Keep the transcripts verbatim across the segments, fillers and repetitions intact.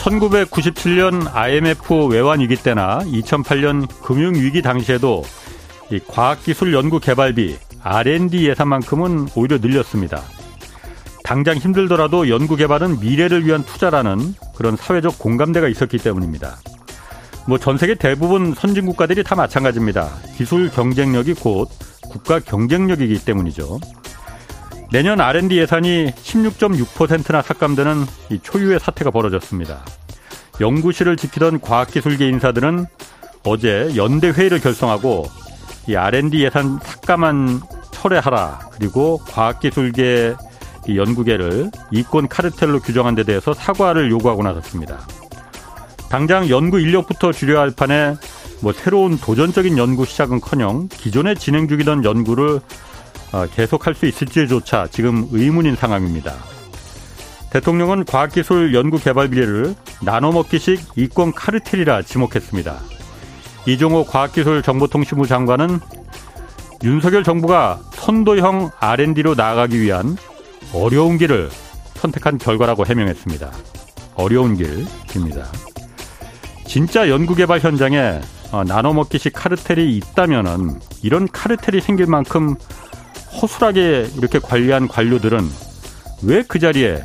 천구백구십칠년 아이엠에프 외환위기 때나 이천팔년 금융위기 당시에도 이 과학기술연구개발비 알앤디 예산만큼은 오히려 늘렸습니다. 당장 힘들더라도 연구개발은 미래를 위한 투자라는 그런 사회적 공감대가 있었기 때문입니다. 뭐 전 세계 대부분 선진국가들이 다 마찬가지입니다. 기술 경쟁력이 곧 국가 경쟁력이기 때문이죠. 내년 알앤디 예산이 십육 점 육 퍼센트나 삭감되는 이 초유의 사태가 벌어졌습니다. 연구실을 지키던 과학기술계 인사들은 어제 연대 회의를 결성하고 이 알앤디 예산 삭감안 철회하라, 그리고 과학기술계 이 연구계를 이권 카르텔로 규정한 데 대해서 사과를 요구하고 나섰습니다. 당장 연구 인력부터 줄여야 할 판에 뭐 새로운 도전적인 연구 시작은커녕 기존에 진행 중이던 연구를 계속할 수 있을지조차 지금 의문인 상황입니다. 대통령은 과학기술 연구개발비례를 나눠먹기식 이권 카르텔이라 지목했습니다. 이종호 과학기술정보통신부 장관은 윤석열 정부가 선도형 알앤디로 나아가기 위한 어려운 길을 선택한 결과라고 해명했습니다. 어려운 길입니다. 진짜 연구개발 현장에 나눠먹기식 카르텔이 있다면은 이런 카르텔이 생길 만큼 허술하게 이렇게 관리한 관료들은 왜 그 자리에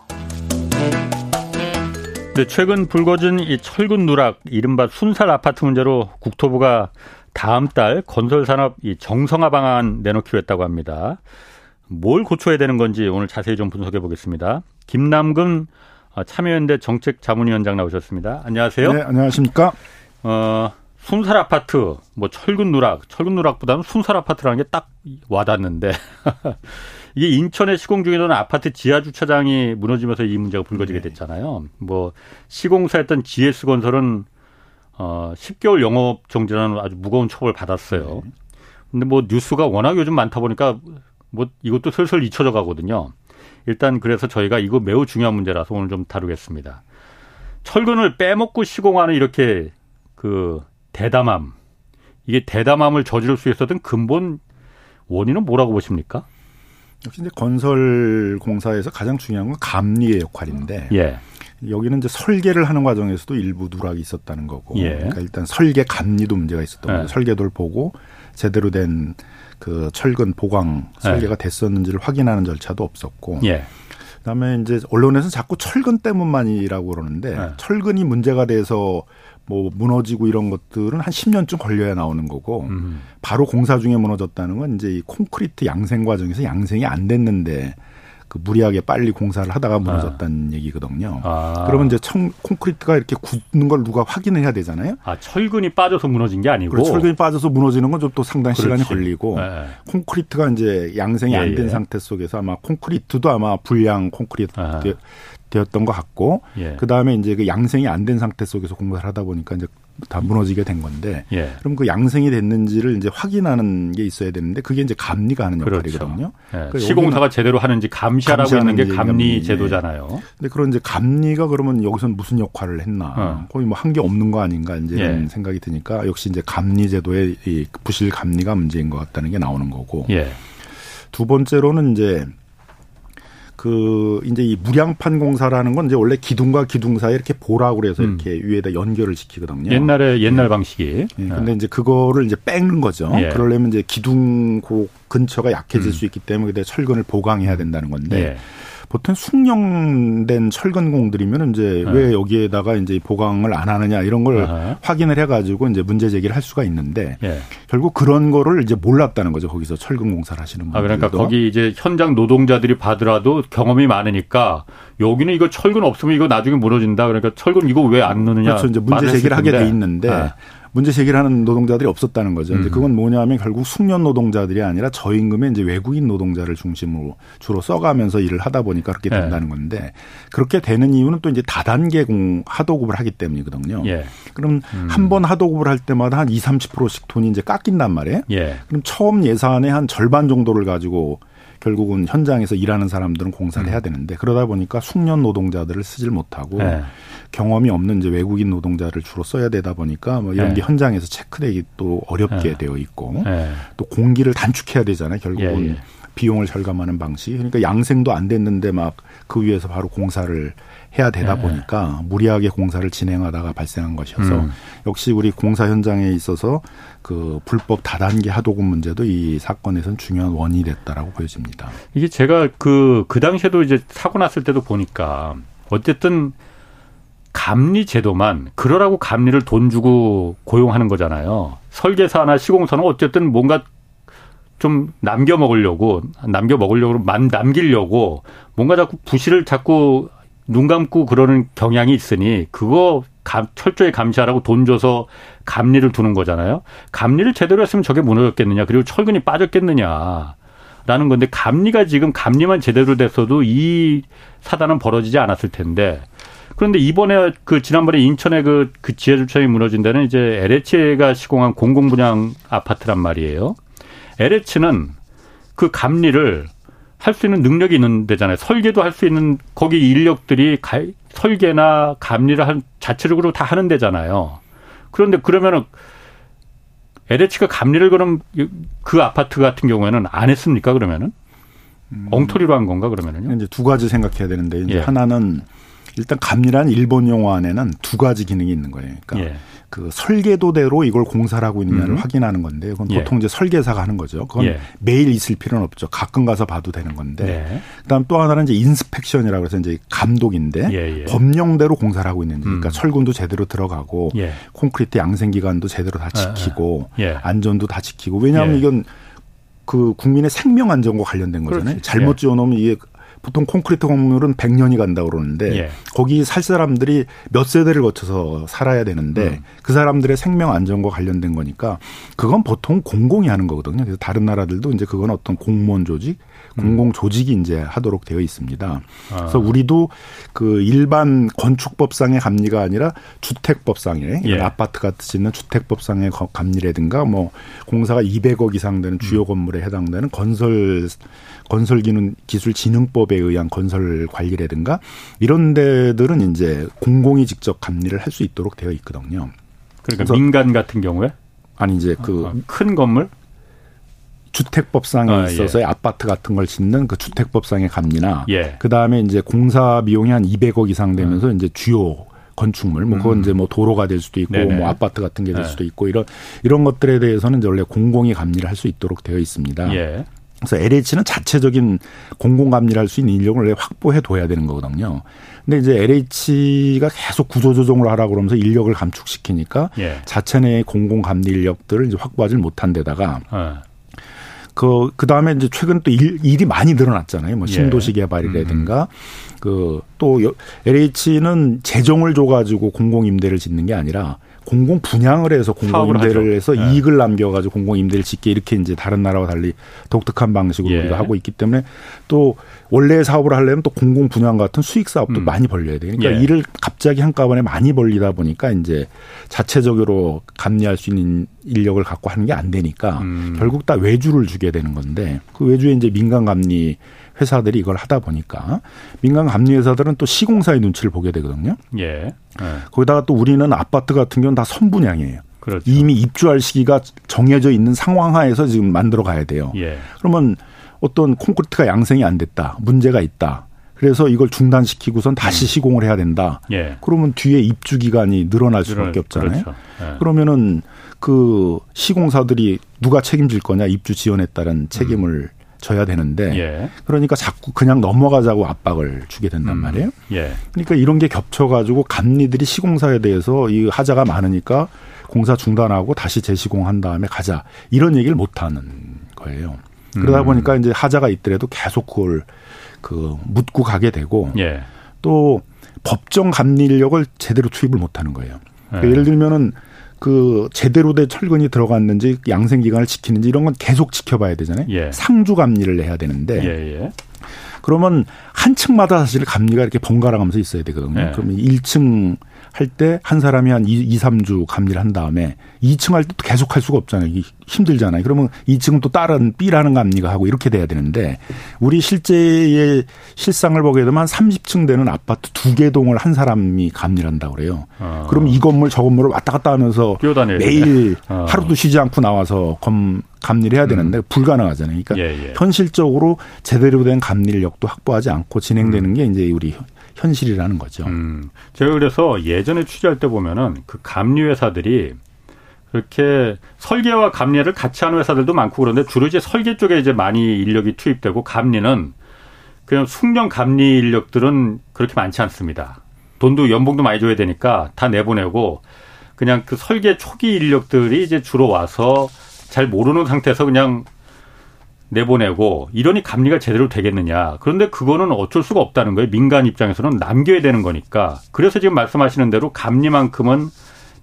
네, 최근 불거진 이 철근 누락, 이른바 순살 아파트 문제로 국토부가 다음 달 건설산업 이 정성화 방안 내놓기로 했다고 합니다. 뭘 고쳐야 되는 건지 오늘 자세히 좀 분석해 보겠습니다. 김남근 참여연대 정책자문위원장 나오셨습니다. 안녕하세요. 네, 안녕하십니까. 어, 순살 아파트, 뭐 철근 누락, 철근 누락보다는 순살 아파트라는 게 딱 와닿는데 이게 인천에 시공 중이던 아파트 지하 주차장이 무너지면서 이 문제가 불거지게 됐잖아요. 뭐 시공사였던 지에스건설은 어, 십 개월 영업 정지라는 아주 무거운 처벌을 받았어요. 근데 뭐 뉴스가 워낙 요즘 많다 보니까 뭐 이것도 슬슬 잊혀져 가거든요. 일단 그래서 저희가 이거 매우 중요한 문제라서 오늘 좀 다루겠습니다. 철근을 빼먹고 시공하는 이렇게 그 대담함, 이게 대담함을 저지를 수 있었던 근본 원인은 뭐라고 보십니까? 역시 이제 건설 공사에서 가장 중요한 건 감리의 역할인데, 예. 여기는 이제 설계를 하는 과정에서도 일부 누락이 있었다는 거고, 예. 그러니까 일단 설계 감리도 문제가 있었던 거죠. 예. 설계도를 보고 제대로 된 그 철근 보강 설계가 예. 됐었는지를 확인하는 절차도 없었고. 예. 그다음에 이제 언론에서는 자꾸 철근 때문만이라고 그러는데 네. 철근이 문제가 돼서 뭐 무너지고 이런 것들은 한 십 년쯤 걸려야 나오는 거고 음. 바로 공사 중에 무너졌다는 건 이제 이 콘크리트 양생 과정에서 양생이 안 됐는데 그 무리하게 빨리 공사를 하다가 무너졌다는 아. 얘기거든요. 아. 그러면 이제 청, 콘크리트가 이렇게 굳는 걸 누가 확인을 해야 되잖아요. 아, 철근이 빠져서 무너진 게 아니고. 그렇죠. 철근이 빠져서 무너지는 건 좀 또 상당히 그렇지. 시간이 걸리고 네. 콘크리트가 이제 양생이 예, 안 된 예. 상태 속에서 아마 콘크리트도 아마 불량 콘크리트 아. 되었던 것 같고 예. 그다음에 이제 그 양생이 안 된 상태 속에서 공사를 하다 보니까 이제 다 무너지게 된 건데 예. 그럼 그 양생이 됐는지를 이제 확인하는 게 있어야 되는데 그게 이제 감리가 하는 그렇죠. 역할이거든요. 예. 그러니까 시공사가 제대로 하는지 감시하라고 감시하는 있는 게 감리 제도잖아요. 예. 근데 그런 이제 감리가 그러면 여기서는 무슨 역할을 했나? 어. 거의 뭐 한 게 없는 거 아닌가 이제 예. 생각이 드니까 역시 이제 감리 제도의 이 부실 감리가 문제인 것 같다는 게 나오는 거고 예. 두 번째로는 이제. 그, 이제 이 무량판 공사라는 건 이제 원래 기둥과 기둥 사이에 이렇게 보라고 그래서 음. 이렇게 위에다 연결을 시키거든요. 옛날에, 옛날 방식이. 네. 근데 이제 그거를 이제 뺏는 거죠. 예. 그러려면 이제 기둥 그 근처가 약해질 음. 수 있기 때문에 철근을 보강해야 된다는 건데. 예. 보통 숙련된 철근공들이면 이제 네. 왜 여기에다가 이제 보강을 안 하느냐 이런 걸 아하. 확인을 해가지고 이제 문제 제기를 할 수가 있는데 예. 결국 그런 거를 이제 몰랐다는 거죠. 거기서 철근공사를 하시는 분들도. 아, 그러니까 거기 이제 현장 노동자들이 봐더라도 경험이 많으니까 여기는 이거 철근 없으면 이거 나중에 무너진다. 그러니까 철근 이거 왜 안 넣느냐. 그렇죠. 이제 문제 제기를 하게 돼 있는데. 아. 문제 제기를 하는 노동자들이 없었다는 거죠. 근데 그건 뭐냐면 결국 숙련 노동자들이 아니라 저임금의 이제 외국인 노동자를 중심으로 주로 써가면서 일을 하다 보니까 그렇게 된다는 건데 네. 그렇게 되는 이유는 또 이제 다단계 공 하도급을 하기 때문이거든요. 예. 그럼 음. 한 번 하도급을 할 때마다 한 이십, 삼십 퍼센트 씩 돈이 이제 깎인단 말이에요. 예. 그럼 처음 예산의 한 절반 정도를 가지고 결국은 현장에서 일하는 사람들은 공사를 음. 해야 되는데 그러다 보니까 숙련 노동자들을 쓰질 못하고 네. 경험이 없는 이제 외국인 노동자를 주로 써야 되다 보니까 뭐 이런 네. 게 현장에서 체크되기 또 어렵게 네. 되어 있고 네. 또 공기를 단축해야 되잖아요. 결국은 예, 예. 비용을 절감하는 방식. 그러니까 양생도 안 됐는데 막 그 위에서 바로 공사를 해야 되다 네. 보니까 무리하게 공사를 진행하다가 발생한 것이어서 음. 역시 우리 공사 현장에 있어서 그 불법 다단계 하도급 문제도 이 사건에선 중요한 원인이 됐다라고 보여집니다. 이게 제가 그, 그 당시에도 이제 사고 났을 때도 보니까 어쨌든 감리 제도만 그러라고 감리를 돈 주고 고용하는 거잖아요. 설계사나 시공사는 어쨌든 뭔가 좀 남겨 먹으려고, 남겨 먹으려고, 만 남기려고 뭔가 자꾸 부실을 자꾸 눈 감고 그러는 경향이 있으니 그거 감, 철저히 감시하라고 돈 줘서 감리를 두는 거잖아요. 감리를 제대로 했으면 저게 무너졌겠느냐. 그리고 철근이 빠졌겠느냐라는 건데 감리가 지금 감리만 제대로 됐어도 이 사단은 벌어지지 않았을 텐데. 그런데 이번에 그 지난번에 인천에 그, 그 지하주차장이 무너진 데는 이제 엘에이치가 시공한 공공분양 아파트란 말이에요. 엘에이치는 그 감리를 할 수 있는 능력이 있는 데잖아요. 설계도 할 수 있는 거기 인력들이 가, 설계나 감리를 한, 자체적으로 다 하는 데잖아요. 그런데 그러면은 엘에이치가 감리를 그럼 그 아파트 같은 경우에는 안 했습니까? 그러면은 음, 엉터리로 한 건가 그러면은요? 이제 두 가지 생각해야 되는데 이제 예. 하나는 일단 감리란 일본 용어 안에는 두 가지 기능이 있는 거예요. 그러니까 예. 그 설계도대로 이걸 공사를 하고 있느냐를 음. 확인하는 건데 그건 보통 예. 이제 설계사가 하는 거죠. 그건 예. 매일 있을 필요는 없죠. 가끔 가서 봐도 되는 건데. 예. 그다음 또 하나는 이제 인스펙션이라고 해서 이제 감독인데 예예. 법령대로 공사를 하고 있는지. 음. 그러니까 철근도 제대로 들어가고 예. 콘크리트 양생 기간도 제대로 다 지키고 아, 아. 예. 안전도 다 지키고. 왜냐하면 예. 이건 그 국민의 생명 안전과 관련된 거잖아요. 그렇지. 잘못 예. 지어놓으면 이게 보통 콘크리트 건물은 백 년이 간다고 그러는데 예. 거기 살 사람들이 몇 세대를 거쳐서 살아야 되는데 음. 그 사람들의 생명 안전과 관련된 거니까 그건 보통 공공이 하는 거거든요. 그래서 다른 나라들도 이제 그건 어떤 공무원 조직, 음. 공공 조직이 이제 하도록 되어 있습니다. 아. 그래서 우리도 그 일반 건축법상의 감리가 아니라 주택법상의 예. 아파트 같이 있는 주택법상의 감리라든가 뭐 공사가 이백억 이상 되는 주요 건물에 해당되는 건설 건설기술진흥법에 의한 건설 관리라든가 이런 데들은 이제 공공이 직접 감리를 할 수 있도록 되어 있거든요. 그러니까 민간 같은 경우에? 아니 이제 그 큰 건물? 주택법상에 아, 있어서의 예. 아파트 같은 걸 짓는 그 주택법상의 감리나 예. 그다음에 이제 공사 비용이 한 이백억 이상 되면서 음. 이제 주요 건축물, 뭐 그건 이제 뭐 도로가 될 수도 있고, 네네. 뭐 아파트 같은 게 될 수도 있고 이런 이런 것들에 대해서는 이제 원래 공공이 감리를 할 수 있도록 되어 있습니다. 예. 그래서 엘에이치는 자체적인 공공감리를 할 수 있는 인력을 확보해둬야 되는 거거든요. 근데 이제 엘에이치가 계속 구조조정을 하라 그러면서 인력을 감축시키니까 예. 자체 내 공공감리 인력들을 이제 확보하지 못한 데다가 아. 그, 그 다음에 이제 최근 또 일, 일이 많이 늘어났잖아요. 뭐 신도시 개발이라든가 예. 그 또 엘에이치는 재정을 줘가지고 공공임대를 짓는 게 아니라 공공 분양을 해서 공공 임대를 해서 네. 이익을 남겨가지고 공공 임대를 짓게 이렇게 이제 다른 나라와 달리 독특한 방식으로 예. 우리가 하고 있기 때문에 또 원래 사업을 하려면 또 공공 분양 같은 수익 사업도 음. 많이 벌려야 돼요. 그러니까 예. 일을 갑자기 한꺼번에 많이 벌리다 보니까 이제 자체적으로 감리할 수 있는 인력을 갖고 하는 게 안 되니까 음. 결국 다 외주를 주게 되는 건데 그 외주에 이제 민간 감리 회사들이 이걸 하다 보니까 민간 감리 회사들은 또 시공사의 눈치를 보게 되거든요. 예. 네. 거기다가 또 우리는 아파트 같은 경우는 다 선분양이에요. 그렇죠. 이미 입주할 시기가 정해져 있는 상황 하에서 지금 만들어 가야 돼요. 예. 그러면 어떤 콘크리트가 양생이 안 됐다. 문제가 있다. 그래서 이걸 중단시키고선 다시 음. 시공을 해야 된다. 예. 그러면 뒤에 입주 기간이 늘어날 수밖에 없잖아요. 그렇죠. 예. 그러면은 그 시공사들이 누가 책임질 거냐. 입주 지연에 따른 책임을 음. 져야 되는데 예. 그러니까 자꾸 그냥 넘어가자고 압박을 주게 된단 음. 말이에요. 예. 그러니까 이런 게 겹쳐가지고 감리들이 시공사에 대해서 이 하자가 많으니까 공사 중단하고 다시 재시공한 다음에 가자 이런 얘기를 못 하는 거예요. 그러다 음. 보니까 이제 하자가 있더라도 계속 그걸 그 묻고 가게 되고 예. 또 법정 감리 인력을 제대로 투입을 못 하는 거예요. 그러니까 예. 예를 들면은 그 제대로 된 철근이 들어갔는지 양생 기간을 지키는지 이런 건 계속 지켜봐야 되잖아요. 예. 상주 감리를 해야 되는데 예예. 그러면 한 층마다 사실 감리가 이렇게 번갈아 가면서 있어야 되거든요. 예. 그러면 일 층 할 때 한 사람이 한 이, 삼 주 감리를 한 다음에 이 층 할 때 또 계속 할 수가 없잖아요. 힘들잖아요. 그러면 이 층은 또 다른 B라는 감리가 하고 이렇게 돼야 되는데 우리 실제의 실상을 보게 되면 한 삼십 층 되는 아파트 두 개 동을 한 사람이 감리를 한다고 그래요. 어. 그럼 이 건물 저 건물을 왔다 갔다 하면서 매일 어. 하루도 쉬지 않고 나와서 검, 감리를 해야 되는데 음. 불가능하잖아요. 그러니까 예, 예. 현실적으로 제대로 된 감리력도 확보하지 않고 진행되는 음. 게 이제 우리 현실이라는 거죠. 음, 제가 그래서 예전에 취재할 때 보면은 그 감리 회사들이 그렇게 설계와 감리를 같이 하는 회사들도 많고 그런데 주로 이제 설계 쪽에 이제 많이 인력이 투입되고 감리는 그냥 숙련 감리 인력들은 그렇게 많지 않습니다. 돈도 연봉도 많이 줘야 되니까 다 내보내고 그냥 그 설계 초기 인력들이 이제 주로 와서 잘 모르는 상태에서 그냥 내보내고 이러니 감리가 제대로 되겠느냐. 그런데 그거는 어쩔 수가 없다는 거예요. 민간 입장에서는 남겨야 되는 거니까. 그래서 지금 말씀하시는 대로 감리만큼은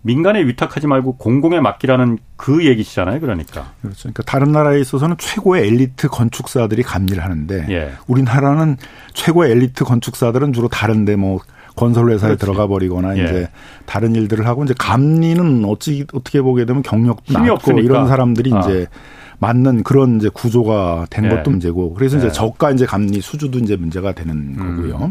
민간에 위탁하지 말고 공공에 맡기라는 그 얘기시잖아요. 그러니까. 그렇죠. 그러니까 다른 나라에 있어서는 최고의 엘리트 건축사들이 감리를 하는데 예. 우리나라는 최고의 엘리트 건축사들은 주로 다른데 뭐 건설회사에 그렇지. 들어가 버리거나 예. 이제 다른 일들을 하고 이제 감리는 어찌 어떻게 보게 되면 경력도 낮고 없으니까. 이런 사람들이 아. 이제 맞는 그런 이제 구조가 된 예. 것도 문제고 그래서 이제 예. 저가 이제 감리 수주도 이제 문제가 되는 거고요. 음.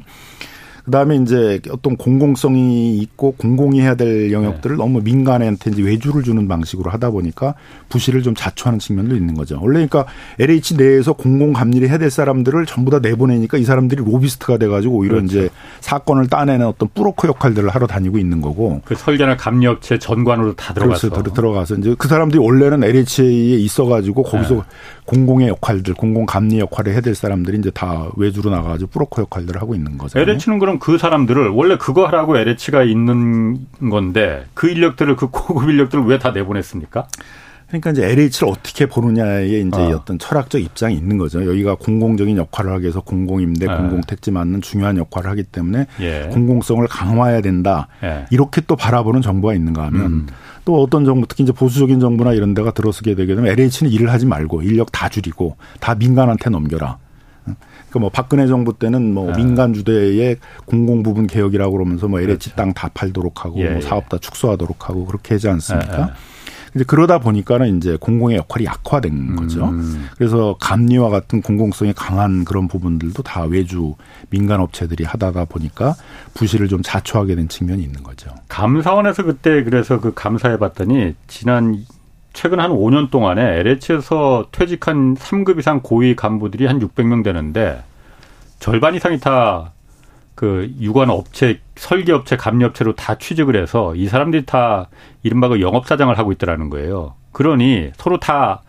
그다음에 이제 어떤 공공성이 있고 공공이 해야 될 영역들을 예. 너무 민간한테 이제 외주를 주는 방식으로 하다 보니까 부실을 좀 자초하는 측면도 있는 거죠. 원래 그러니까 엘에이치 내에서 공공 감리를 해야 될 사람들을 전부 다 내보내니까 이 사람들이 로비스트가 돼가지고 오히려 그렇죠. 이제 사건을 따내는 어떤 브로커 역할들을 하러 다니고 있는 거고. 그 설계나 감리업체 전관으로 다 들어가서. 그렇죠. 들어가서 이제 그 사람들이 원래는 엘에이치에 있어가지고 거기서 예. 공공의 역할들, 공공 감리 역할을 해야 될 사람들이 이제 다 외주로 나가가지고 브로커 역할들을 하고 있는 거잖아요. 엘에이치는 그럼 그 사람들을 원래 그거 하라고 엘에이치가 있는 건데 그 인력들을 그 고급 인력들을 왜 다 내보냈습니까? 그러니까 이제 엘에이치를 어떻게 보느냐에 이제 어. 어떤 철학적 입장이 있는 거죠. 여기가 공공적인 역할을 하기 위해서 공공임대, 예. 공공택지 맞는 중요한 역할을 하기 때문에 예. 공공성을 강화해야 된다. 예. 이렇게 또 바라보는 정부가 있는가 하면 음. 또 어떤 정부, 특히 이제 보수적인 정부나 이런 데가 들어서게 되게 되면 엘에이치는 일을 하지 말고 인력 다 줄이고 다 민간한테 넘겨라. 그러니까 뭐 박근혜 정부 때는 뭐 아. 민간 주도의 공공 부분 개혁이라고 그러면서 뭐 엘에이치 그렇죠. 땅 다 팔도록 하고 예. 뭐 사업 다 축소하도록 하고 그렇게 하지 않습니까? 아. 이제 그러다 보니까는 이제 공공의 역할이 약화된 거죠. 음. 그래서 감리와 같은 공공성이 강한 그런 부분들도 다 외주 민간 업체들이 하다가 보니까 부실을 좀 자초하게 된 측면이 있는 거죠. 감사원에서 그때 그래서 그 감사해봤더니 지난 최근 한 오 년 동안에 엘에이치에서 퇴직한 삼 급 이상 고위 간부들이 한 육백 명 되는데 절반 이상이 다 그 유관 업체, 설계업체, 감리업체로 다 취직을 해서 이 사람들이 다 이른바 그 영업사장을 하고 있더라는 거예요. 그러니 서로 다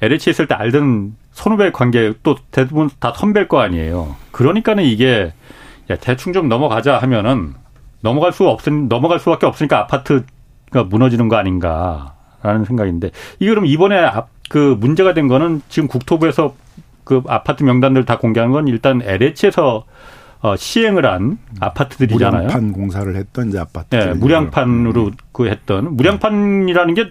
엘에이치에 있을 때 알던 선후배 관계 또 대부분 다 선배일 거 아니에요. 그러니까는 이게 야, 대충 좀 넘어가자 하면은 넘어갈 수가 없으니 넘어갈 수밖에 없으니까 아파트가 무너지는 거 아닌가라는 생각인데 이게 그럼 이번에 그 문제가 된 거는 지금 국토부에서 그 아파트 명단들 다 공개한 건 일단 엘에이치에서 어, 시행을 한 아파트들이잖아요. 무량판 공사를 했던 이제 아파트. 네, 무량판으로 음. 그 했던 무량판이라는 게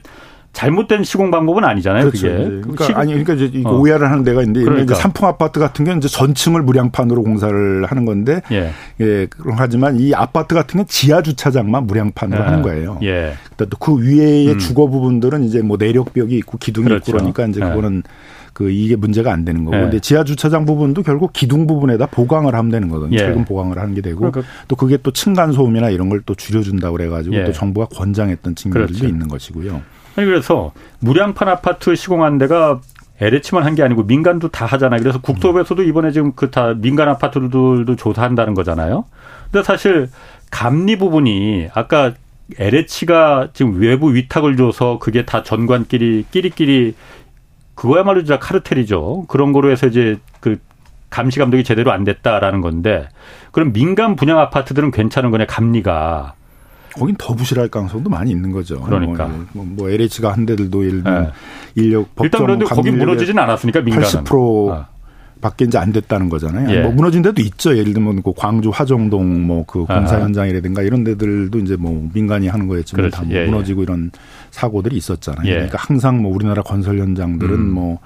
잘못된 시공 방법은 아니잖아요. 그렇죠. 그게. 그러니까 시공. 아니 그러니까 이제 어. 오해를 하는 데가 있는데 그러니까. 이제 삼풍 아파트 같은 경우는 이제 전층을 무량판으로 공사를 하는 건데, 예, 예 하지만 이 아파트 같은 경우는 지하 주차장만 무량판으로 예. 하는 거예요. 예. 또 그 위에의 음. 주거 부분들은 이제 뭐 내력벽이 있고 기둥이 그렇죠. 있고 그러니까 이제 예. 그거는. 그 이게 문제가 안 되는 거고. 예. 근데 지하 주차장 부분도 결국 기둥 부분에다 보강을 하면 되는 거거든요. 예. 철근 보강을 하는 게 되고 그러니까. 또 그게 또 층간 소음이나 이런 걸 또 줄여준다고 그래가지고 예. 또 정부가 권장했던 측면들도 그렇죠. 있는 것이고요. 아니 그래서 무량판 아파트 시공한 데가 엘에이치만 한 게 아니고 민간도 다 하잖아요. 그래서 국토부에서도 이번에 지금 그 다 민간 아파트들도 조사한다는 거잖아요. 근데 사실 감리 부분이 아까 엘에이치가 지금 외부 위탁을 줘서 그게 다 전관끼리 끼리끼리 그거야말로 진짜 카르텔이죠. 그런 거로 해서 이제 그 감시 감독이 제대로 안 됐다라는 건데 그럼 민간 분양 아파트들은 괜찮은 거냐 감리가. 거긴 더 부실할 가능성도 많이 있는 거죠. 그러니까. 뭐, 뭐 엘에이치가 한 데들도 예를 들면 네. 인력 법정. 일단 그런데 거긴 무너지진 않았으니까 민간은. 팔십 퍼센트 아. 밖에 이제 안 됐다는 거잖아요. 예. 뭐 무너진 데도 있죠. 예를 들면 그 광주 화정동 뭐 그 공사 아하. 현장이라든가 이런 데들도 이제 뭐 민간이 하는 거였지만 다 뭐 예. 무너지고 이런 사고들이 있었잖아요. 예. 그러니까 항상 뭐 우리나라 건설 현장들은 음. 뭐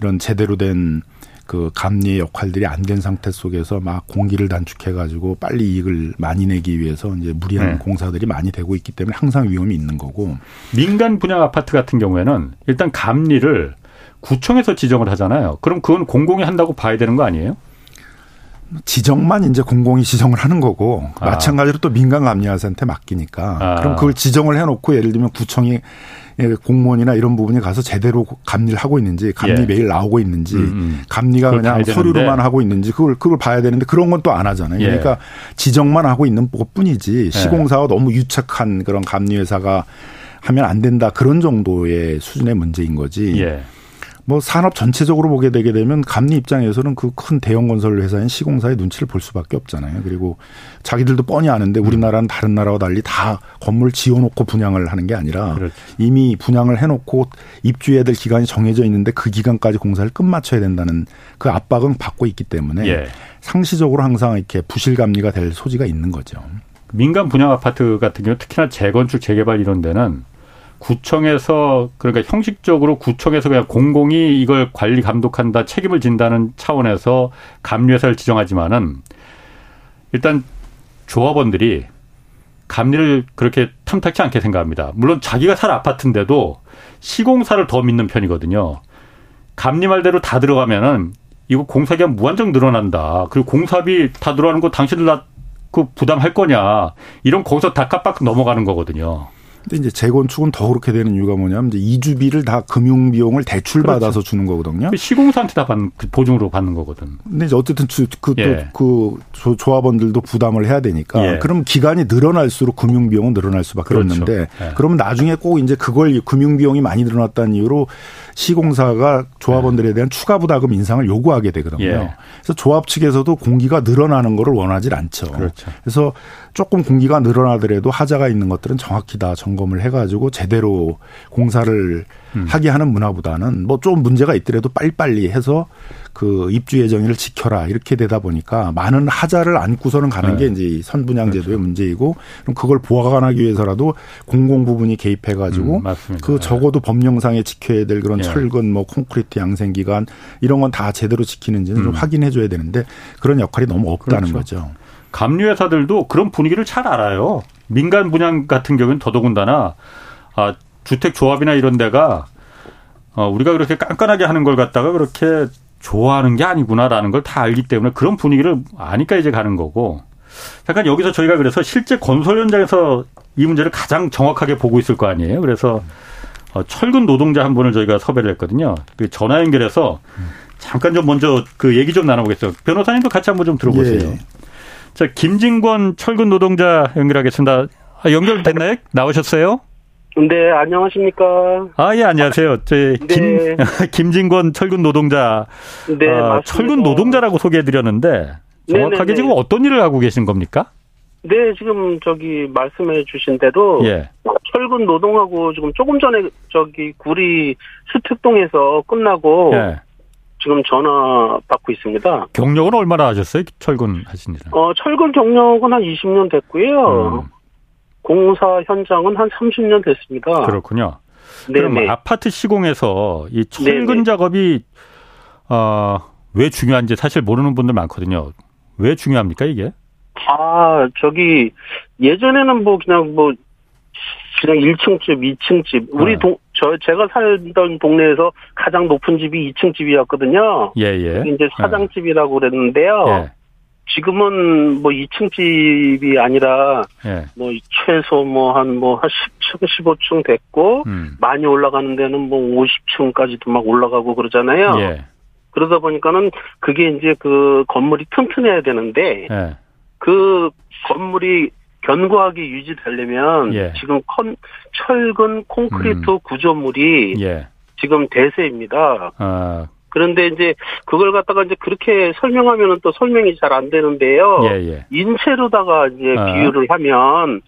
이런 제대로 된 그 감리의 역할들이 안 된 상태 속에서 막 공기를 단축해가지고 빨리 이익을 많이 내기 위해서 이제 무리한 네. 공사들이 많이 되고 있기 때문에 항상 위험이 있는 거고. 민간 분양 아파트 같은 경우에는 일단 감리를 구청에서 지정을 하잖아요. 그럼 그건 공공이 한다고 봐야 되는 거 아니에요? 지정만 이제 공공이 지정을 하는 거고 아. 마찬가지로 또 민간 감리한테 맡기니까 아. 그럼 그걸 지정을 해놓고 예를 들면 구청이 공무원이나 이런 부분이 가서 제대로 감리를 하고 있는지 감리 예. 매일 나오고 있는지 음음. 감리가 그냥 서류로만 되는데. 하고 있는지 그걸 그걸 봐야 되는데 그런 건 또 안 하잖아요. 예. 그러니까 지정만 하고 있는 것뿐이지 시공사와 예. 너무 유착한 그런 감리회사가 하면 안 된다 그런 정도의 수준의 문제인 거지. 예. 뭐 산업 전체적으로 보게 되게 되면 감리 입장에서는 그 큰 대형 건설 회사인 시공사의 눈치를 볼 수밖에 없잖아요. 그리고 자기들도 뻔히 아는데 우리나라는 다른 나라와 달리 다 건물 지어놓고 분양을 하는 게 아니라 그렇죠. 이미 분양을 해놓고 입주해야 될 기간이 정해져 있는데 그 기간까지 공사를 끝마쳐야 된다는 그 압박은 받고 있기 때문에 예. 상시적으로 항상 이렇게 부실 감리가 될 소지가 있는 거죠. 민간 분양 아파트 같은 경우 특히나 재건축 재개발 이런 데는 구청에서 그러니까 형식적으로 구청에서 그냥 공공이 이걸 관리 감독한다 책임을 진다는 차원에서 감리회사를 지정하지만은 일단 조합원들이 감리를 그렇게 탐탁치 않게 생각합니다. 물론 자기가 살 아파트인데도 시공사를 더 믿는 편이거든요. 감리 말대로 다 들어가면은 이거 공사기간 무한정 늘어난다. 그리고 공사비 다 들어가는 거 당신들 다 그 부담할 거냐. 이런 거기서 다 깜빡 넘어가는 거거든요. 근데 이제 재건축은 더 그렇게 되는 이유가 뭐냐면 이제 이주비를 다 금융 비용을 대출 그렇죠. 받아서 주는 거거든요. 시공사한테 다 받는 그 보증으로 받는 거거든. 근데 이제 어쨌든 그그 예. 그 조합원들도 부담을 해야 되니까 예. 그럼 기간이 늘어날수록 금융 비용은 늘어날 수밖에 그렇죠. 없는데 예. 그러면 나중에 꼭 이제 그걸 금융 비용이 많이 늘어났다는 이유로 시공사가 조합원들에 대한 예. 추가 부담금 인상을 요구하게 되거든요. 예. 그래서 조합 측에서도 공기가 늘어나는 거를 원하질 않죠. 그렇죠. 그래서 조금 공기가 늘어나더라도 하자가 있는 것들은 정확히 다 점검을 해가지고 제대로 공사를 음. 하게 하는 문화보다는 뭐 좀 문제가 있더라도 빨리빨리 해서 그 입주 예정일을 지켜라 이렇게 되다 보니까 많은 하자를 안고서는 가는 네. 게 이제 선분양 그렇죠. 제도의 문제이고 그럼 그걸 보완하기 위해서라도 공공 부분이 개입해가지고 음, 그 적어도 법령상에 지켜야 될 그런 예. 철근 뭐 콘크리트 양생 기간 이런 건 다 제대로 지키는지는 음. 좀 확인해줘야 되는데 그런 역할이 너무 없다는 그렇죠. 거죠. 감리회사들도 그런 분위기를 잘 알아요. 민간 분양 같은 경우는 더더군다나 아, 주택조합이나 이런 데가 어, 우리가 그렇게 깐깐하게 하는 걸 갖다가 그렇게 좋아하는 게 아니구나라는 걸 다 알기 때문에 그런 분위기를 아니까 이제 가는 거고. 잠깐 여기서 저희가 그래서 실제 건설 현장에서 이 문제를 가장 정확하게 보고 있을 거 아니에요. 그래서 어, 철근 노동자 한 분을 저희가 섭외를 했거든요. 그 전화 연결해서 잠깐 좀 먼저 그 얘기 좀 나눠보겠습니다. 변호사님도 같이 한번 좀 들어보세요. 예. 자, 김진권 철근 노동자 연결하겠습니다. 아, 연결됐나요? 나오셨어요? 네, 안녕하십니까. 아, 예, 안녕하세요. 저희 네. 김, 김진권 철근 노동자. 네, 아, 맞습니다. 철근 노동자라고 소개해드렸는데 정확하게 네네네. 지금 어떤 일을 하고 계신 겁니까? 네, 지금 저기 말씀해 주신 대로 예. 철근 노동하고 지금 조금 전에 저기 구리 수특동에서 끝나고 예. 지금 전화 받고 있습니다. 경력은 얼마나 하셨어요? 철근 하신 일은? 어, 철근 경력은 한 이십 년 됐고요. 음. 공사 현장은 한 삼십 년 됐습니다. 그렇군요. 네네. 그럼 아파트 시공에서 이 철근 네네. 작업이 어, 왜 중요한지 사실 모르는 분들 많거든요. 왜 중요합니까 이게? 아, 저기 예전에는 뭐 그냥 뭐 그냥 일 층 집, 이 층 집. 우리 네. 동, 저, 제가 살던 동네에서 가장 높은 집이 이 층 집이었거든요. 예, 예. 이제 사장 집이라고 그랬는데요. 예. 지금은 뭐 이 층 집이 아니라, 예. 뭐 최소 뭐 한 뭐 한 십 층, 십오 층 됐고, 음. 많이 올라가는 데는 뭐 오십 층까지도 막 올라가고 그러잖아요. 예. 그러다 보니까는 그게 이제 그 건물이 튼튼해야 되는데, 예. 그 건물이 견고하게 유지되려면 예. 지금 컨, 철근 콘크리트 음. 구조물이 예. 지금 대세입니다. 아. 그런데 이제 그걸 갖다가 이제 그렇게 설명하면은 또 설명이 잘 안 되는데요. 예, 예. 인체로다가 이제 아. 비유를 하면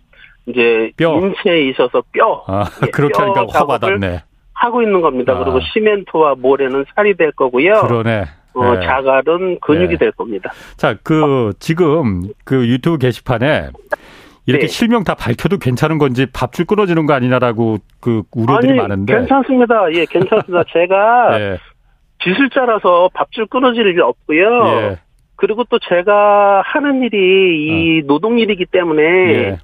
이제 뼈. 인체에 있어서 뼈. 아, 예, 그렇게 하니까 화가 났네. 하고 있는 겁니다. 아. 그리고 시멘트와 모래는 살이 될 거고요. 그러네. 어, 네. 자갈은 근육이 네. 될 겁니다. 자, 그 지금 그 유튜브 게시판에 이렇게 네. 실명 다 밝혀도 괜찮은 건지 밥줄 끊어지는 거 아니냐라고 그 우려들이 아니, 많은데. 괜찮습니다. 예, 괜찮습니다. 제가 예. 지술자라서 밥줄 끊어질 일이 없고요. 예. 그리고 또 제가 하는 일이 이 노동일이기 때문에 예.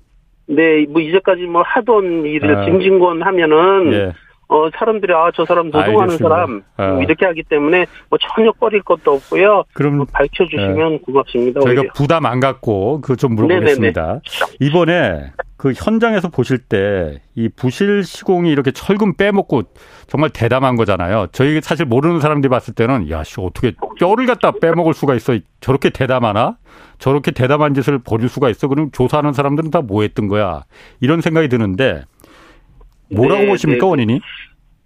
네, 뭐 이제까지 뭐 하던 일을 아. 김진권 하면은 예. 어 사람들이 아 저 사람 노동하는 사람 아. 이렇게 하기 때문에 뭐 전혀 꺼릴 것도 없고요. 그럼 뭐 밝혀주시면 예. 고맙습니다. 저희가 오히려. 부담 안 갖고 그 좀 물어보겠습니다. 네네네. 이번에 그 현장에서 보실 때 이 부실 시공이 이렇게 철근 빼먹고 정말 대담한 거잖아요. 저희 사실 모르는 사람들이 봤을 때는 야 씨 어떻게 뼈를 갖다 빼먹을 수가 있어? 저렇게 대담하나? 저렇게 대담한 짓을 벌일 수가 있어? 그럼 조사하는 사람들은 다 뭐 했던 거야? 이런 생각이 드는데. 뭐라고 네, 보십니까, 네. 원인이?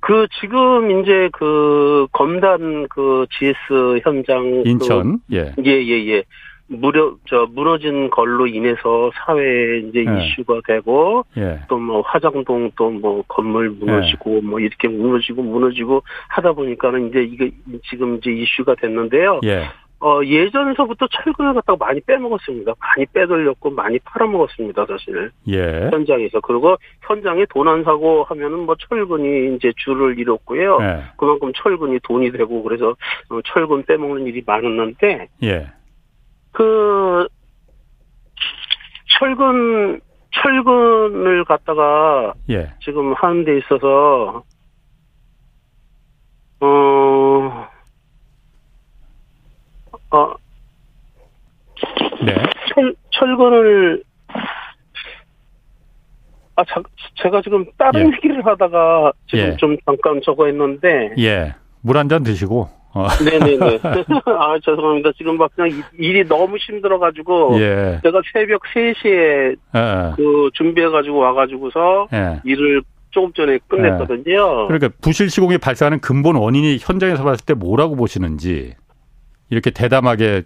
그, 지금, 이제, 그, 검단, 그, 지에스 현장. 인천, 그, 예. 예, 예, 예. 무려, 저, 무너진 걸로 인해서 사회에 이제 예. 이슈가 되고, 예. 또 뭐, 화장동 또 뭐, 건물 무너지고, 예. 뭐, 이렇게 무너지고, 무너지고 하다 보니까는 이제 이게 지금 이제 이슈가 됐는데요. 예. 어, 예전에서부터 철근을 갖다가 많이 빼먹었습니다. 많이 빼돌렸고, 많이 팔아먹었습니다, 사실. 예. 현장에서. 그리고 현장에 도난사고 하면은 뭐 철근이 이제 줄을 이뤘고요. 예. 그만큼 철근이 돈이 되고, 그래서 철근 빼먹는 일이 많았는데. 예. 그, 철근, 철근을 갖다가. 예. 지금 하는 데 있어서, 어, 어, 네. 철, 철근을, 아, 자, 제가 지금 다른 예. 얘기를 하다가 지금 예. 좀 잠깐 저거 했는데. 예. 물 한 잔 드시고. 어. 네네네. 아, 죄송합니다. 지금 막 그냥 일이 너무 힘들어가지고. 예. 제가 새벽 세 시에 예. 그 준비해가지고 와가지고서. 예. 일을 조금 전에 끝냈거든요. 예. 그러니까 부실 시공이 발생하는 근본 원인이 현장에서 봤을 때 뭐라고 보시는지. 이렇게 대담하게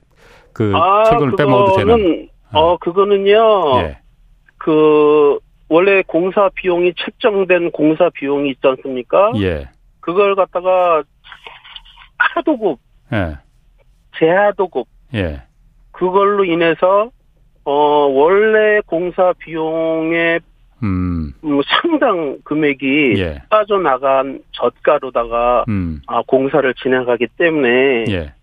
그 아, 철근을 빼먹어도 되는. 어, 그거는요. 예. 그 원래 공사 비용이 책정된 공사 비용이 있지 않습니까? 예. 그걸 갖다가 하도급, 예. 재하도급, 예. 그걸로 인해서 어 원래 공사 비용의 음. 상당 금액이 예. 빠져나간 저가로다가 음. 아, 공사를 진행하기 때문에. 예.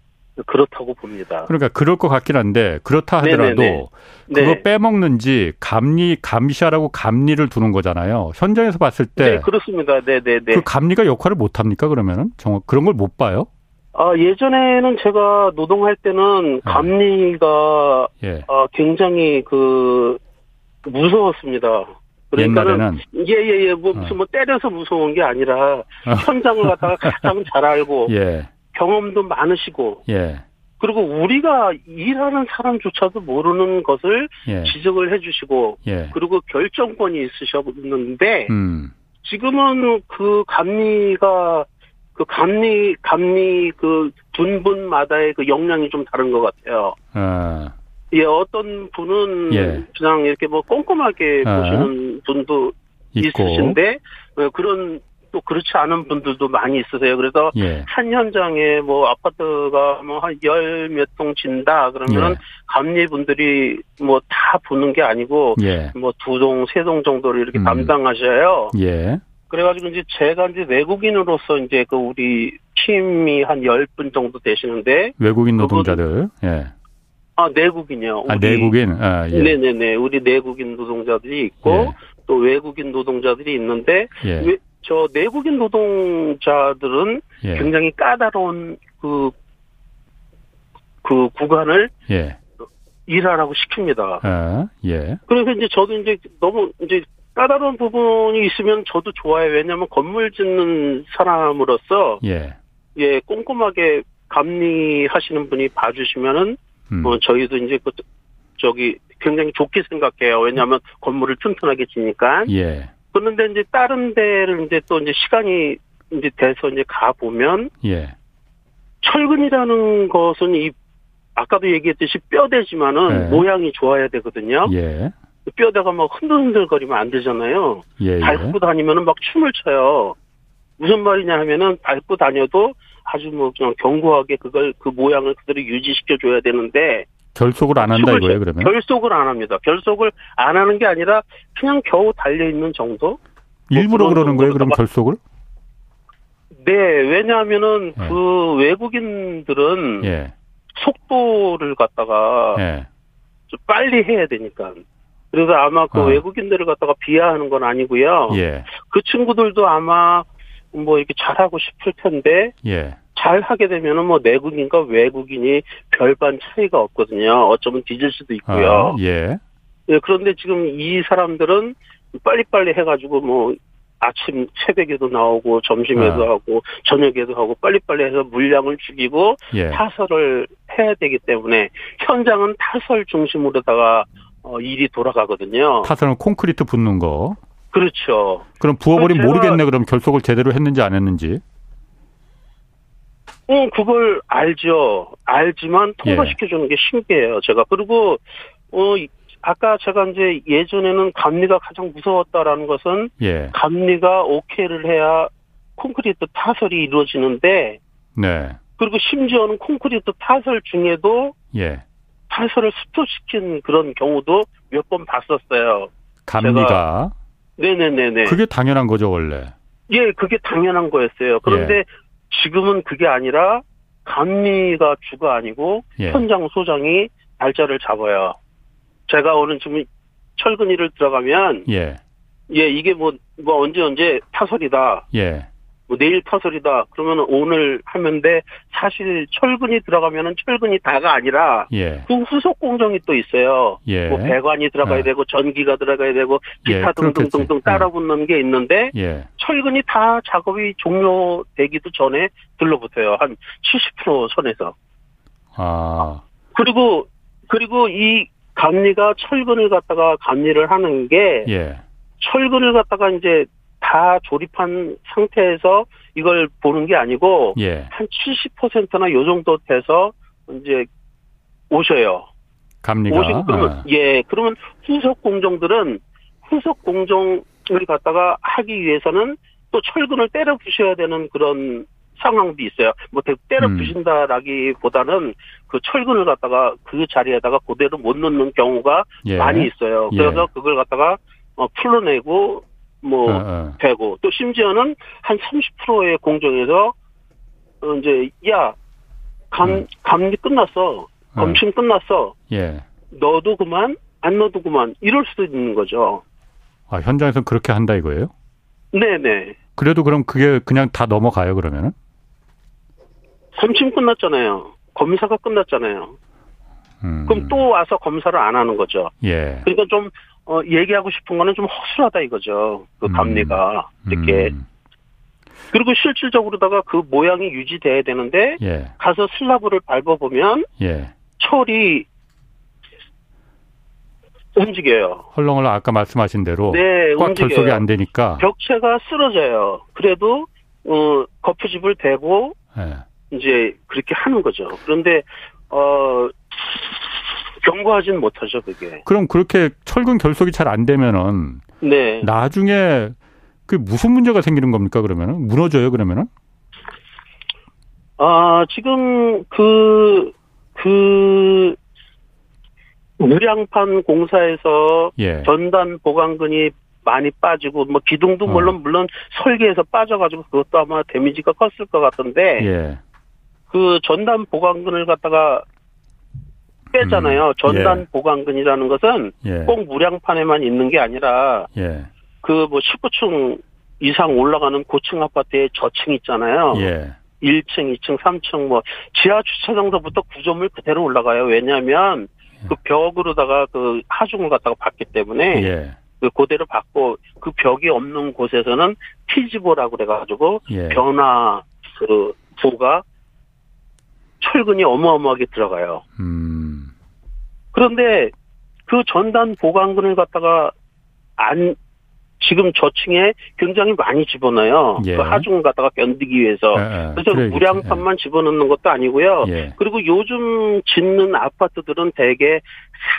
그렇다고 봅니다. 그러니까 그럴 것 같긴 한데 그렇다 하더라도 네네네. 그거 네. 빼먹는지 감리 감시하라고 감리를 두는 거잖아요. 현장에서 봤을 때 네, 그렇습니다. 네네네. 그 감리가 역할을 못 합니까 그러면은 정말 그런 걸 못 봐요? 아 예전에는 제가 노동할 때는 감리가 네. 아, 굉장히 그 무서웠습니다. 그러니까는 예예예 예, 예. 뭐 무슨 뭐 때려서 무서운 게 아니라 현장을 갖다가 가장 잘 알고. 예. 경험도 많으시고 예. 그리고 우리가 일하는 사람조차도 모르는 것을 예. 지적을 해 주시고 예. 그리고 결정권이 있으셨는데 음. 지금은 그 감리가 그 감리 감리 그 분 분마다의 그 역량이 좀 다른 것 같아요. 아. 예, 어떤 분은 예. 그냥 이렇게 뭐 꼼꼼하게 아. 보시는 분도 있고. 있으신데 그런 또 그렇지 않은 분들도 많이 있으세요. 그래서 예. 한 현장에 뭐 아파트가 뭐 한 열 몇 동 진다 그러면 예. 감리분들이 뭐 다 보는 게 아니고 예. 뭐 두 동, 세 동 정도를 이렇게 음. 담당하셔요. 예. 그래가지고 이제 제가 이제 외국인으로서 이제 그 우리 팀이 한 열 분 정도 되시는데 외국인 노동자들. 예. 아 내국인요. 아 내국인. 아, 예. 네네네. 우리 내국인 노동자들이 있고 예. 또 외국인 노동자들이 있는데. 예. 왜, 저 내국인 노동자들은 예. 굉장히 까다로운 그, 그 구간을 예. 일하라고 시킵니다. 아, 예. 그래서 이제 저도 이제 너무 이제 까다로운 부분이 있으면 저도 좋아해요. 왜냐하면 건물 짓는 사람으로서 예, 예 꼼꼼하게 감리하시는 분이 봐주시면은 음. 어, 저희도 이제 그 저기 굉장히 좋게 생각해요. 왜냐하면 건물을 튼튼하게 지니까. 예. 그런데 이제 다른 데를 이제 또 이제 시간이 이제 돼서 이제 가보면. 예. 철근이라는 것은 이, 아까도 얘기했듯이 뼈대지만은 예. 모양이 좋아야 되거든요. 예. 뼈대가 막 흔들흔들거리면 안 되잖아요. 예. 밟고 다니면은 막 춤을 춰요. 무슨 말이냐 하면은 밟고 다녀도 아주 뭐 그냥 견고하게 그걸 그 모양을 그대로 유지시켜줘야 되는데 결속을 안 한다 이거예요, 그러면? 결속을 안 합니다. 결속을 안 하는 게 아니라 그냥 겨우 달려있는 정도? 일부러 뭐 그러는 거예요, 그럼 결속을? 네, 왜냐하면은 네. 그 외국인들은 예. 속도를 갖다가 예. 좀 빨리 해야 되니까. 그래서 아마 그 어. 외국인들을 갖다가 비하하는 건 아니고요. 예. 그 친구들도 아마 뭐 이렇게 잘하고 싶을 텐데 예. 잘하게 되면은 뭐 내국인과 외국인이 별반 차이가 없거든요. 어쩌면 뒤질 수도 있고요. 어, 예. 예. 그런데 지금 이 사람들은 빨리빨리 해가지고 뭐 아침 새벽에도 나오고 점심에도 어. 하고 저녁에도 하고 빨리빨리 해서 물량을 죽이고 예. 타설을 해야 되기 때문에 현장은 타설 중심으로다가 어, 일이 돌아가거든요. 타설은 콘크리트 붓는 거. 그렇죠. 그럼 부어버리면 모르겠네. 그럼 결속을 제대로 했는지 안 했는지. 어, 그걸 알죠. 알지만 통과시켜주는 예. 게 신기해요. 제가. 그리고 어, 아까 제가 이제 예전에는 감리가 가장 무서웠다라는 것은 예. 감리가 오케이를 해야 콘크리트 타설이 이루어지는데 네. 그리고 심지어는 콘크리트 타설 중에도 예. 타설을 스톱시킨 그런 경우도 몇 번 봤었어요. 감리가. 네네네네. 그게 당연한 거죠, 원래. 예, 그게 당연한 거였어요. 그런데 예. 지금은 그게 아니라 감리가 주가 아니고 예. 현장 소장이 날짜를 잡아요. 제가 오늘 지금 철근 일을 들어가면 예, 예 이게 뭐, 뭐 언제 언제 타설이다. 예. 뭐 내일 타설이다. 그러면 오늘 하면 돼. 사실 철근이 들어가면은 철근이 다가 아니라 예. 그 후속 공정이 또 있어요. 예. 뭐 배관이 들어가야 예. 되고 전기가 들어가야 되고 기타 예, 등등등등 따라붙는 예. 게 있는데 예. 철근이 다 작업이 종료되기도 전에 들러붙어요. 한 칠십 퍼센트 선에서. 아. 그리고 그리고 이 감리가 철근을 갖다가 감리를 하는 게 예. 철근을 갖다가 이제 다 조립한 상태에서 이걸 보는 게 아니고 예. 한 칠십 퍼센트나 요 정도 돼서 이제 오셔요. 감리가. 오시고 그러면 아. 예, 그러면 후속 공정들은 후속 공정을 갖다가 하기 위해서는 또 철근을 때려 부셔야 되는 그런 상황도 있어요. 뭐 때려 부신다라기보다는 그 철근을 갖다가 그 자리에다가 그대로 못 넣는 경우가 예. 많이 있어요. 그래서 예. 그걸 갖다가 어, 풀어내고 뭐, 어, 어. 되고, 또 심지어는 한 삼십 퍼센트의 공정에서, 어, 이제, 야, 감, 음. 감리 끝났어. 검침 어. 끝났어. 예. 너도 그만, 안 너도 그만. 이럴 수도 있는 거죠. 아, 현장에서는 그렇게 한다 이거예요? 네네. 그래도 그럼 그게 그냥 다 넘어가요, 그러면은? 검침 끝났잖아요. 검사가 끝났잖아요. 음. 그럼 또 와서 검사를 안 하는 거죠. 예. 그러니까 좀, 어, 얘기하고 싶은 거는 좀 허술하다 이거죠. 그 감리가 음, 이렇게. 음. 그리고 실질적으로다가 그 모양이 유지돼야 되는데 예. 가서 슬라브를 밟아보면 예. 철이 움직여요. 헐렁헐렁 아까 말씀하신 대로 네, 꽉 움직여요. 결속이 안 되니까. 벽체가 쓰러져요. 그래도 어, 거푸집을 대고 예. 이제 그렇게 하는 거죠. 그런데 어. 경고하진 못하죠, 그게. 그럼 그렇게 철근 결속이 잘 안 되면은 네. 나중에 그 무슨 문제가 생기는 겁니까? 그러면은 무너져요, 그러면은? 아 지금 그 그 무량판 공사에서 예. 전단 보강근이 많이 빠지고 뭐 기둥도 어. 물론 물론 설계에서 빠져가지고 그것도 아마 데미지가 컸을 것 같은데 예. 그 전단 보강근을 갖다가 빼잖아요. 음, 전단 예. 보강근이라는 것은 예. 꼭 무량판에만 있는 게 아니라 예. 그 뭐 십구 층 이상 올라가는 고층 아파트의 저층 있잖아요. 예. 일 층, 이 층, 삼 층 뭐 지하 주차장서부터 구조물 그대로 올라가요. 왜냐하면 예. 그 벽으로다가 그 하중을 갖다가 받기 때문에 예. 그 그대로 받고 그 벽이 없는 곳에서는 피지보라고 그래가지고 예. 변화 그 보가 철근이 어마어마하게 들어가요. 음. 그런데 그 전단 보강근을 갖다가 안 지금 저층에 굉장히 많이 집어넣어요. 예. 그 하중을 갖다가 견디기 위해서. 아, 그래서 그래, 무량판만 예. 집어넣는 것도 아니고요. 예. 그리고 요즘 짓는 아파트들은 대개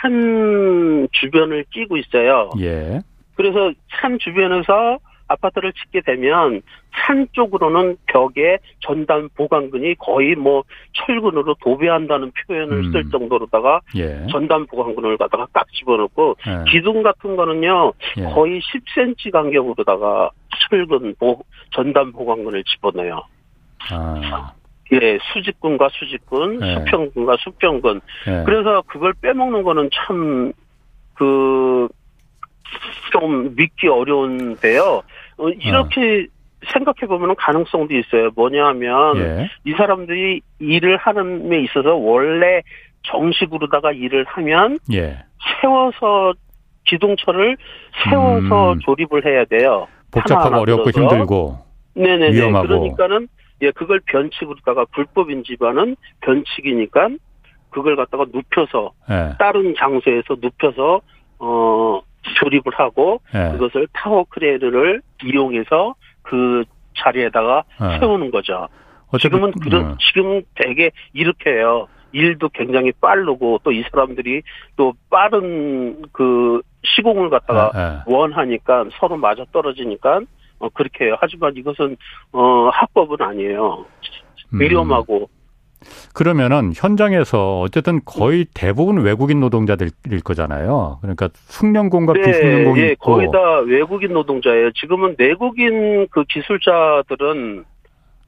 산 주변을 끼고 있어요. 예. 그래서 산 주변에서 아파트를 짓게 되면 산 쪽으로는 벽에 전단 보강근이 거의 뭐 철근으로 도배한다는 표현을 음. 쓸 정도로다가 예. 전단 보강근을 갖다가 딱 집어넣고 예. 기둥 같은 거는요 예. 거의 십 센티미터 간격으로다가 철근 보, 전단 보강근을 집어넣어요. 아. 예, 수직근과 수직근, 예. 수평근과 수평근. 예. 그래서 그걸 빼먹는 거는 참 그 좀 믿기 어려운데요. 이렇게 어. 생각해 보면 가능성도 있어요. 뭐냐하면 예. 이 사람들이 일을 하는 데 있어서 원래 정식으로다가 일을 하면 예. 세워서 기둥철을 세워서 음. 조립을 해야 돼요. 복잡하고 어렵고 들어서. 힘들고 네네네. 위험하고. 그러니까는 예, 그걸 변칙으로다가 불법인 집안은 변칙이니까 그걸 갖다가 눕혀서 예. 다른 장소에서 눕혀서 어. 조립을 하고 예. 그것을 타워 크레인을 이용해서 그 자리에다가 예. 세우는 거죠. 지금은 그런 음. 지금 되게 이렇게 해요. 일도 굉장히 빠르고 또 이 사람들이 또 빠른 그 시공을 갖다가 예. 원하니까 서로 맞아 떨어지니까 어, 그렇게 해요. 하지만 이것은 어, 합법은 아니에요. 위험하고. 음. 그러면은 현장에서 어쨌든 거의 대부분 외국인 노동자들일 거잖아요. 그러니까 숙련공과 네, 비숙련공이 네, 있고. 거의 다 외국인 노동자예요. 지금은 내국인 그 기술자들은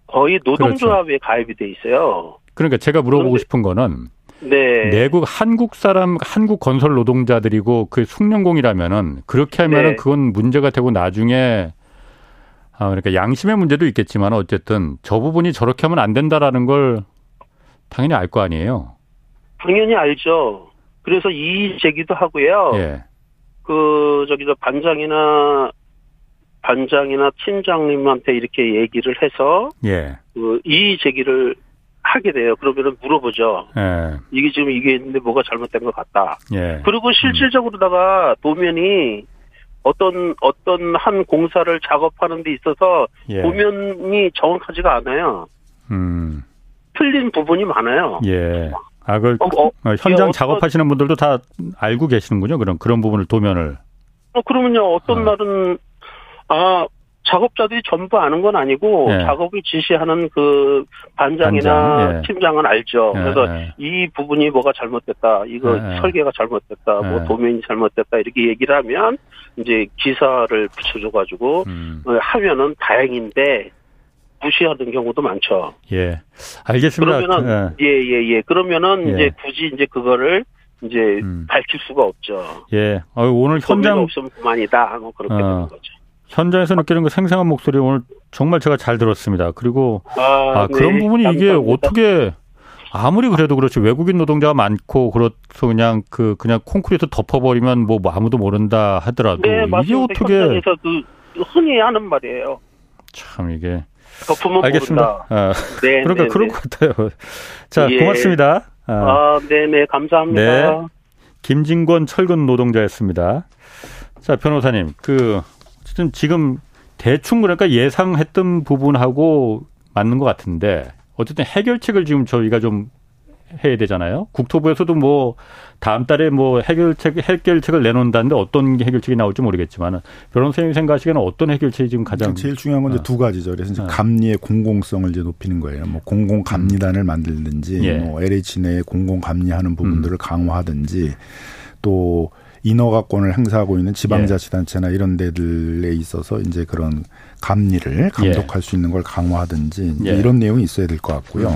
거의 노동조합에 그렇죠. 가입이 돼 있어요. 그러니까 제가 물어보고 그런데, 싶은 거는 네. 내국 한국 사람 한국 건설 노동자들이고 그 숙련공이라면은 그렇게 하면은 네. 그건 문제가 되고 나중에. 아, 그러니까 양심의 문제도 있겠지만 어쨌든 저 부분이 저렇게 하면 안 된다라는 걸 당연히 알 거 아니에요? 당연히 알죠. 그래서 이의 제기도 하고요. 예. 그, 저기, 저 반장이나, 반장이나 팀장님한테 이렇게 얘기를 해서. 예. 그, 이의 제기를 하게 돼요. 그러면은 물어보죠. 예. 이게 지금 이게 있는데 뭐가 잘못된 것 같다. 예. 그리고 실질적으로다가 도면이 어떤, 어떤 한 공사를 작업하는 데 있어서 예. 도면이 정확하지가 않아요. 음. 틀린 부분이 많아요. 예. 아, 그 어, 어, 현장 예, 작업하시는 분들도 다 알고 계시는군요. 그럼 그런 부분을 도면을. 어, 그러면요. 어떤 어. 날은 아 작업자들이 전부 아는 건 아니고 예. 작업을 지시하는 그 반장이나 반장, 예. 팀장은 알죠. 예, 그래서 예. 이 부분이 뭐가 잘못됐다. 이거 예. 설계가 잘못됐다. 예. 뭐 도면이 잘못됐다. 이렇게 얘기를 하면 이제 기사를 붙여줘가지고 음. 하면은 다행인데. 무시하는 경우도 많죠. 예, 알겠습니다. 그러면은 예예예. 예, 예. 그러면은 예. 이제 굳이 이제 그거를 이제 음. 밝힐 수가 없죠. 예. 어, 오늘 현장 없으면 그만이다. 뭐 그렇게 어, 되는 거죠. 현장에서 느끼는 그 생생한 목소리 오늘 정말 제가 잘 들었습니다. 그리고 아, 아 그런 네. 부분이 이게 감사합니다. 어떻게 아무리 그래도 그렇지 외국인 노동자가 많고 그렇서 그냥 그 그냥 콘크리트 덮어버리면 뭐 아무도 모른다 하더라도 네, 이게 어떻게 현장에서 그 흔히 하는 말이에요. 참 이게. 알겠습니다. 아, 네, 그러니까 네, 그런 네. 것 같아요. 자, 예. 고맙습니다. 아, 아, 네네, 감사합니다. 네. 김진권 철근 노동자였습니다. 자, 변호사님, 그, 어쨌든 지금 대충 그러니까 예상했던 부분하고 맞는 것 같은데, 어쨌든 해결책을 지금 저희가 좀 해야 되잖아요. 국토부에서도 뭐, 다음 달에 뭐 해결책, 해결책을 내놓는다는데 어떤 해결책이 나올지 모르겠지만, 변호사님 생각하시기에는 어떤 해결책이 지금 가장. 제일 중요한 건 이제 어. 두 가지죠. 그래서 이제 어. 감리의 공공성을 이제 높이는 거예요. 뭐 공공감리단을 만들든지, 예. 뭐 엘에이치 내에 공공감리하는 부분들을 음. 강화하든지, 또 인허가권을 행사하고 있는 지방자치단체나 예. 이런 데들에 있어서 이제 그런 감리를 감독할 예. 수 있는 걸 강화하든지 예. 이런 내용이 있어야 될 것 같고요. 음.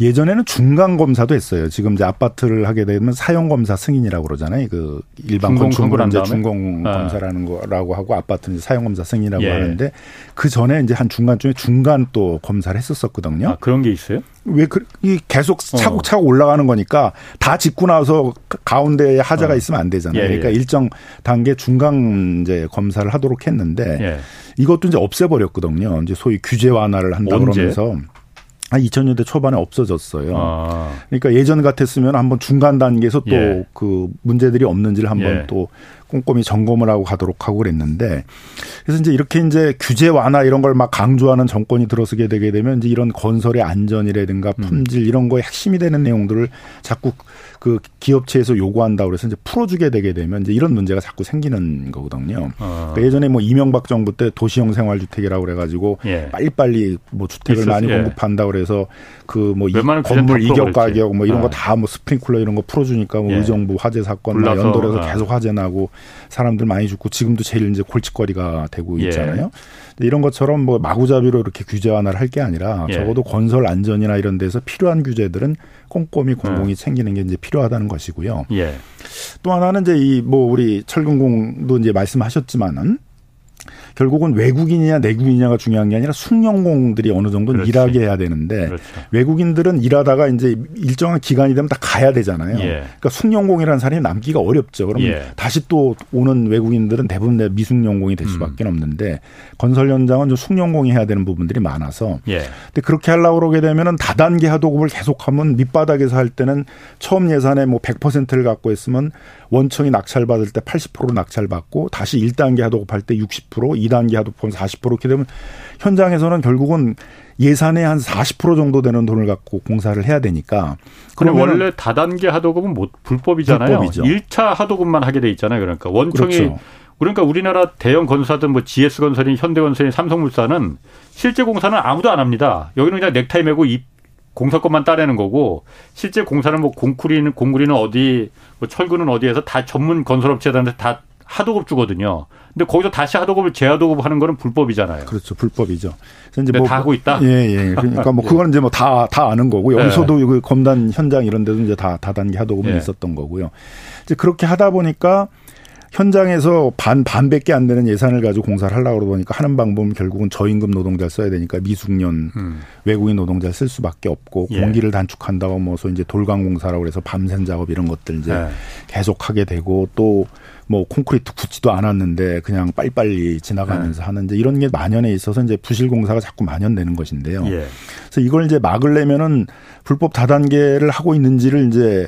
예전에는 중간 검사도 했어요. 지금 이제 아파트를 하게 되면 사용 검사 승인이라고 그러잖아요. 그 일반 건축물은 이제 준공 검사라는 거라고 하고 아파트는 이제 사용 검사 승인이라고 예. 하는데 그 전에 이제 한 중간쯤에 중간 또 검사를 했었었거든요. 아, 그런 게 있어요? 왜 그 이 계속 차곡차곡 어. 올라가는 거니까 다 짓고 나서 가운데에 하자가 어. 있으면 안 되잖아요. 예, 예. 그러니까 일정 단계 중간 이제 검사를 하도록 했는데 예. 이것도 이제 없애버렸거든요. 이제 소위 규제 완화를 한다 그러면서. 한 이천 년대 초반에 없어졌어요. 아. 그러니까 예전 같았으면 한번 중간 단계에서 또 그 예. 문제들이 없는지를 한번 예. 또 꼼꼼히 점검을 하고 가도록 하고 그랬는데, 그래서 이제 이렇게 이제 규제 완화 이런 걸 막 강조하는 정권이 들어서게 되게 되면 이제 이런 건설의 안전이라든가 품질 이런 거에 핵심이 되는 내용들을 자꾸 그 기업체에서 요구한다고 해서 이제 풀어주게 되게 되면 이제 이런 문제가 자꾸 생기는 거거든요. 아. 그러니까 예전에 뭐 이명박 정부 때 도시형 생활주택이라고 그래가지고 예. 빨리빨리 뭐 주택을 있었, 많이 예. 공급한다고 그래서 그 뭐 건물 이격 가격 뭐 이런 아. 거 다 뭐 스프링클러 이런 거 풀어주니까 뭐 예. 의정부 화재 사건 막 연돌해서 아. 계속 화재 나고 사람들 많이 죽고 지금도 제일 이제 골칫거리가 되고 있잖아요. 예. 이런 것처럼 뭐 마구잡이로 이렇게 규제 완화를 할 게 아니라 예. 적어도 건설 안전이나 이런 데서 필요한 규제들은 꼼꼼히 공공이 음. 챙기는 게 이제 필요하다는 것이고요. 예. 또 하나는 이제 이 뭐 우리 철근공도 이제 말씀하셨지만은 결국은 외국인이냐 내국인이냐가 중요한 게 아니라 숙련공들이 어느 정도 일하게 해야 되는데 그렇죠. 외국인들은 일하다가 이제 일정한 기간이 되면 다 가야 되잖아요. 예. 그러니까 숙련공이라는 사람이 남기가 어렵죠. 그러면 예. 다시 또 오는 외국인들은 대부분 미숙련공이 될 수밖에 음. 없는데 건설 현장은 좀 숙련공이 해야 되는 부분들이 많아서. 예. 근데 그렇게 하려고 그러게 되면은 다단계 하도급을 계속하면 밑바닥에서 할 때는 처음 예산에 뭐 백 퍼센트를 갖고 했으면 원청이 낙찰받을 때 팔십 퍼센트 낙찰받고 다시 일 단계 하도급 할 때 육십 퍼센트 이 단계 하도급 사십 퍼센트 이렇게 되면 현장에서는 결국은 예산의 한 사십 퍼센트 정도 되는 돈을 갖고 공사를 해야 되니까. 그럼 원래 다단계 하도급은 뭐 불법이잖아요. 불법이죠. 일 차 하도급만 하게 돼 있잖아요. 그러니까 원청이. 그렇죠. 그러니까 우리나라 대형 건사든 뭐 지에스 건설인 현대건설인 삼성물산은 실제 공사는 아무도 안 합니다. 여기는 그냥 넥타이 메고 입. 공사권만 따내는 거고 실제 공사는 뭐 공구리는 공구리는 어디 뭐 철근은 어디에서 다 전문 건설업체들한테 다 하도급 주거든요. 근데 거기서 다시 하도급을 재하도급 하는 거는 불법이잖아요. 그렇죠, 불법이죠. 그래서 이제 뭐 다 하고 있다. 예, 예. 그러니까 뭐 그거는 이제 뭐 다 다 아는 거고 여기서도 네. 그 검단 현장 이런 데도 이제 다 다단계 하도급은 네. 있었던 거고요. 이제 그렇게 하다 보니까. 현장에서 반, 반밖에 안 되는 예산을 가지고 공사를 하려고 그러니까 하는 방법은 결국은 저임금 노동자를 써야 되니까 미숙련 음. 외국인 노동자를 쓸 수밖에 없고 예. 공기를 단축한다고 뭐서 이제 돌강공사라고 해서 밤샘 작업 이런 것들 이제 예. 계속하게 되고 또 뭐 콘크리트 굳지도 않았는데 그냥 빨리빨리 지나가면서 예. 하는데 이런 게 만연에 있어서 이제 부실공사가 자꾸 만연되는 것인데요. 예. 그래서 이걸 이제 막으려면은 불법 다단계를 하고 있는지를 이제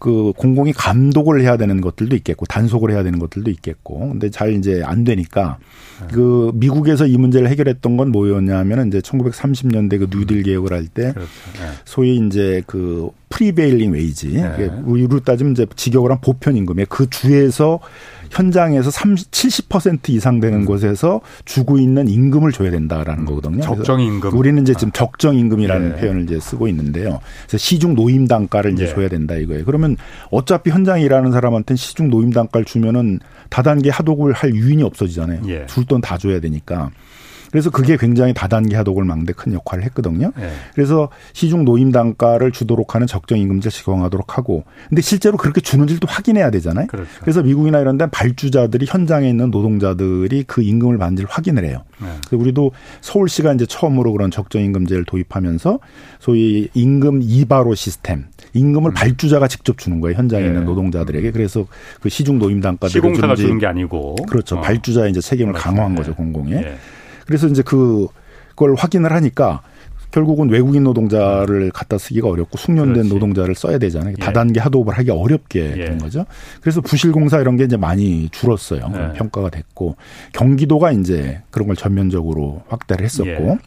그 공공이 감독을 해야 되는 것들도 있겠고 단속을 해야 되는 것들도 있겠고 근데 잘 이제 안 되니까 그 미국에서 이 문제를 해결했던 건 뭐였냐면 이제 천구백삼십 년대 그 뉴딜 개혁을 할 때 소위 이제 그 프리베일링 웨이지 네. 우리로 따지면 이제 직역을 한 보편 임금에 그 주에서 현장에서 삼십, 칠십 퍼센트 이상 되는 음. 곳에서 주고 있는 임금을 줘야 된다라는 거거든요. 적정 임금. 우리는 이제 지금 아. 적정 임금이라는 네. 표현을 이제 쓰고 있는데요. 그래서 시중 노임 단가를 이제 네. 줘야 된다 이거예요. 그러면 어차피 현장에 일하는 사람한테는 시중 노임 단가를 주면은 다단계 하도급을 할 유인이 없어지잖아요. 네. 줄 돈 다 줘야 되니까. 그래서 그게 굉장히 다단계 하도급을 막는데 큰 역할을 했거든요. 네. 그래서 시중 노임 단가를 주도록 하는 적정임금제를 적용하도록 하고. 근데 실제로 그렇게 주는지도 확인해야 되잖아요. 그렇죠. 그래서 미국이나 이런 데는 발주자들이 현장에 있는 노동자들이 그 임금을 받는지를 확인을 해요. 네. 그래서 우리도 서울시가 이제 처음으로 그런 적정임금제를 도입하면서 소위 임금 이바로 시스템. 임금을 음. 발주자가 직접 주는 거예요. 현장에 네. 있는 노동자들에게. 그래서 그 시중 노임 단가를 시공사가 주는 게 아니고. 그렇죠. 어. 발주자의 이제 책임을 그렇죠. 강화한 네. 거죠. 공공에. 네. 그래서 이제 그걸 확인을 하니까 결국은 외국인 노동자를 갖다 쓰기가 어렵고 숙련된 그렇지. 노동자를 써야 되잖아요. 예. 다단계 하도급을 하기 어렵게 예. 된 거죠. 그래서 부실공사 이런 게 이제 많이 줄었어요. 예. 평가가 됐고 경기도가 이제 그런 걸 전면적으로 확대를 했었고 예.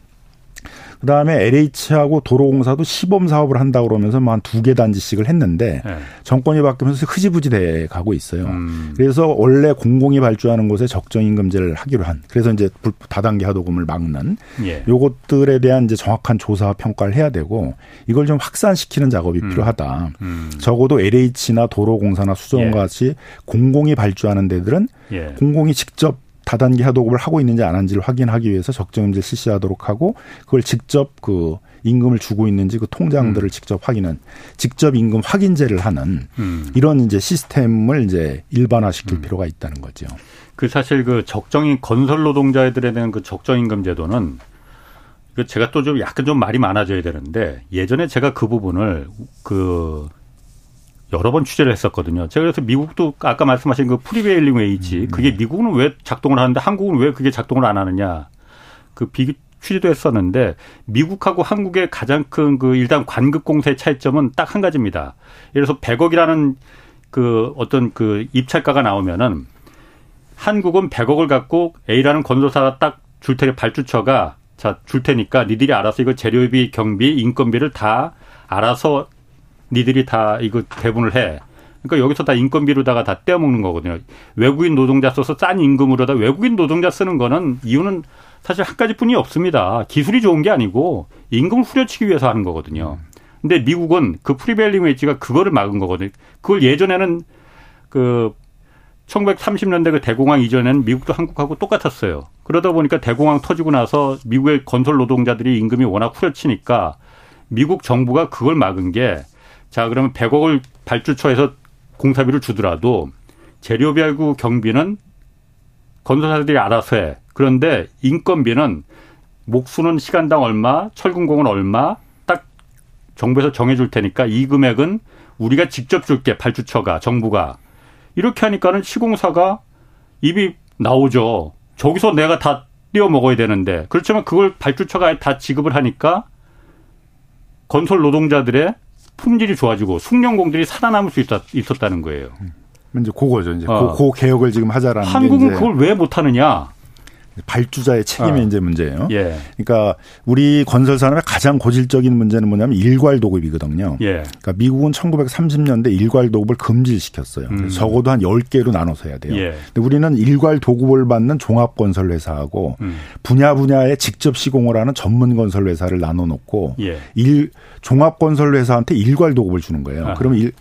그다음에 엘에이치하고 도로공사도 시범 사업을 한다고 그러면서 한 두 개 단지씩을 했는데 네. 정권이 바뀌면서 흐지부지 돼 가고 있어요. 음. 그래서 원래 공공이 발주하는 곳에 적정임금제를 하기로 한. 그래서 이제 다단계 하도급을 막는 예. 요것들에 대한 이제 정확한 조사 평가를 해야 되고 이걸 좀 확산시키는 작업이 음. 필요하다. 음. 적어도 엘에이치나 도로공사나 수정같이 예. 공공이 발주하는 데들은 예. 공공이 직접 다단계 하도급을 하고 있는지 안 한지를 확인하기 위해서 적정임제를 실시하도록 하고 그걸 직접 그 임금을 주고 있는지 그 통장들을 음. 직접 확인한 직접 임금 확인제를 하는 음. 이런 이제 시스템을 이제 일반화시킬 음. 필요가 있다는 거죠. 그 사실 그 적정인 건설 노동자들에 대한 그 적정임금 제도는 그 제가 또 좀 약간 좀 말이 많아져야 되는데 예전에 제가 그 부분을 그 여러 번 취재를 했었거든요. 제가 그래서 미국도 아까 말씀하신 그 프리베일링 웨이지 음. 그게 미국은 왜 작동을 하는데 한국은 왜 그게 작동을 안 하느냐 그 비교 취재도 했었는데 미국하고 한국의 가장 큰 그 일단 관급 공세의 차이점은 딱 한 가지입니다. 예를 들어서 백억이라는 그 어떤 그 입찰가가 나오면은 한국은 백억을 갖고 A라는 건설사가 딱 줄 테니 발주처가 자, 줄 테니까 니들이 알아서 이거 재료비, 경비, 인건비를 다 알아서 니들이 다 이거 배분을 해. 그러니까 여기서 다 인건비로다가 다 떼어먹는 거거든요. 외국인 노동자 써서 싼 임금으로다 외국인 노동자 쓰는 거는 이유는 사실 한 가지뿐이 없습니다. 기술이 좋은 게 아니고 임금을 후려치기 위해서 하는 거거든요. 근데 미국은 그 프리베일링 웨이지가 그거를 막은 거거든요. 그걸 예전에는 그 천구백삼십 년대 그 대공황 이전에는 미국도 한국하고 똑같았어요. 그러다 보니까 대공황 터지고 나서 미국의 건설 노동자들이 임금이 워낙 후려치니까 미국 정부가 그걸 막은 게, 자, 그러면 백억을 발주처에서 공사비를 주더라도 재료비하고 경비는 건설사들이 알아서 해. 그런데 인건비는 목수는 시간당 얼마, 철근공은 얼마 딱 정부에서 정해줄 테니까 이 금액은 우리가 직접 줄게, 발주처가, 정부가. 이렇게 하니까는 시공사가 입이 나오죠. 저기서 내가 다 떼어 먹어야 되는데. 그렇지만 그걸 발주처가 다 지급을 하니까 건설 노동자들의 품질이 좋아지고 숙련공들이 살아남을 수 있었, 있었다는 거예요. 이제 그거죠. 이제 어. 그, 그 개혁을 지금 하자라는. 한국은 게 이제 그걸 왜 못하느냐? 발주자의 책임이 어. 이제 문제예요. 예. 그러니까 우리 건설 산업의 가장 고질적인 문제는 뭐냐면 일괄 도급이거든요. 예. 그러니까 미국은 천구백삼십 년대 일괄 도급을 금지시켰어요. 음. 적어도 한 열 개로 나눠서 해야 돼요. 예. 근데 우리는 일괄 도급을 받는 종합 건설 회사하고 음. 분야 분야에 직접 시공을 하는 전문 건설 회사를 나눠 놓고 예. 일 종합 건설 회사한테 일괄 도급을 주는 거예요. 아. 그러면 일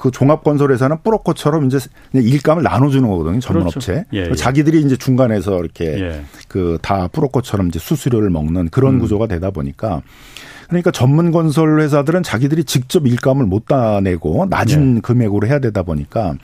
그 종합건설회사는 뿌러코처럼 이제 일감을 나눠주는 거거든요. 전문업체. 그렇죠. 예, 예. 자기들이 이제 중간에서 이렇게 예. 그 다 뿌러코처럼 이제 수수료를 먹는 그런 음. 구조가 되다 보니까 그러니까 전문건설회사들은 자기들이 직접 일감을 못 따내고 낮은 예. 금액으로 해야 되다 보니까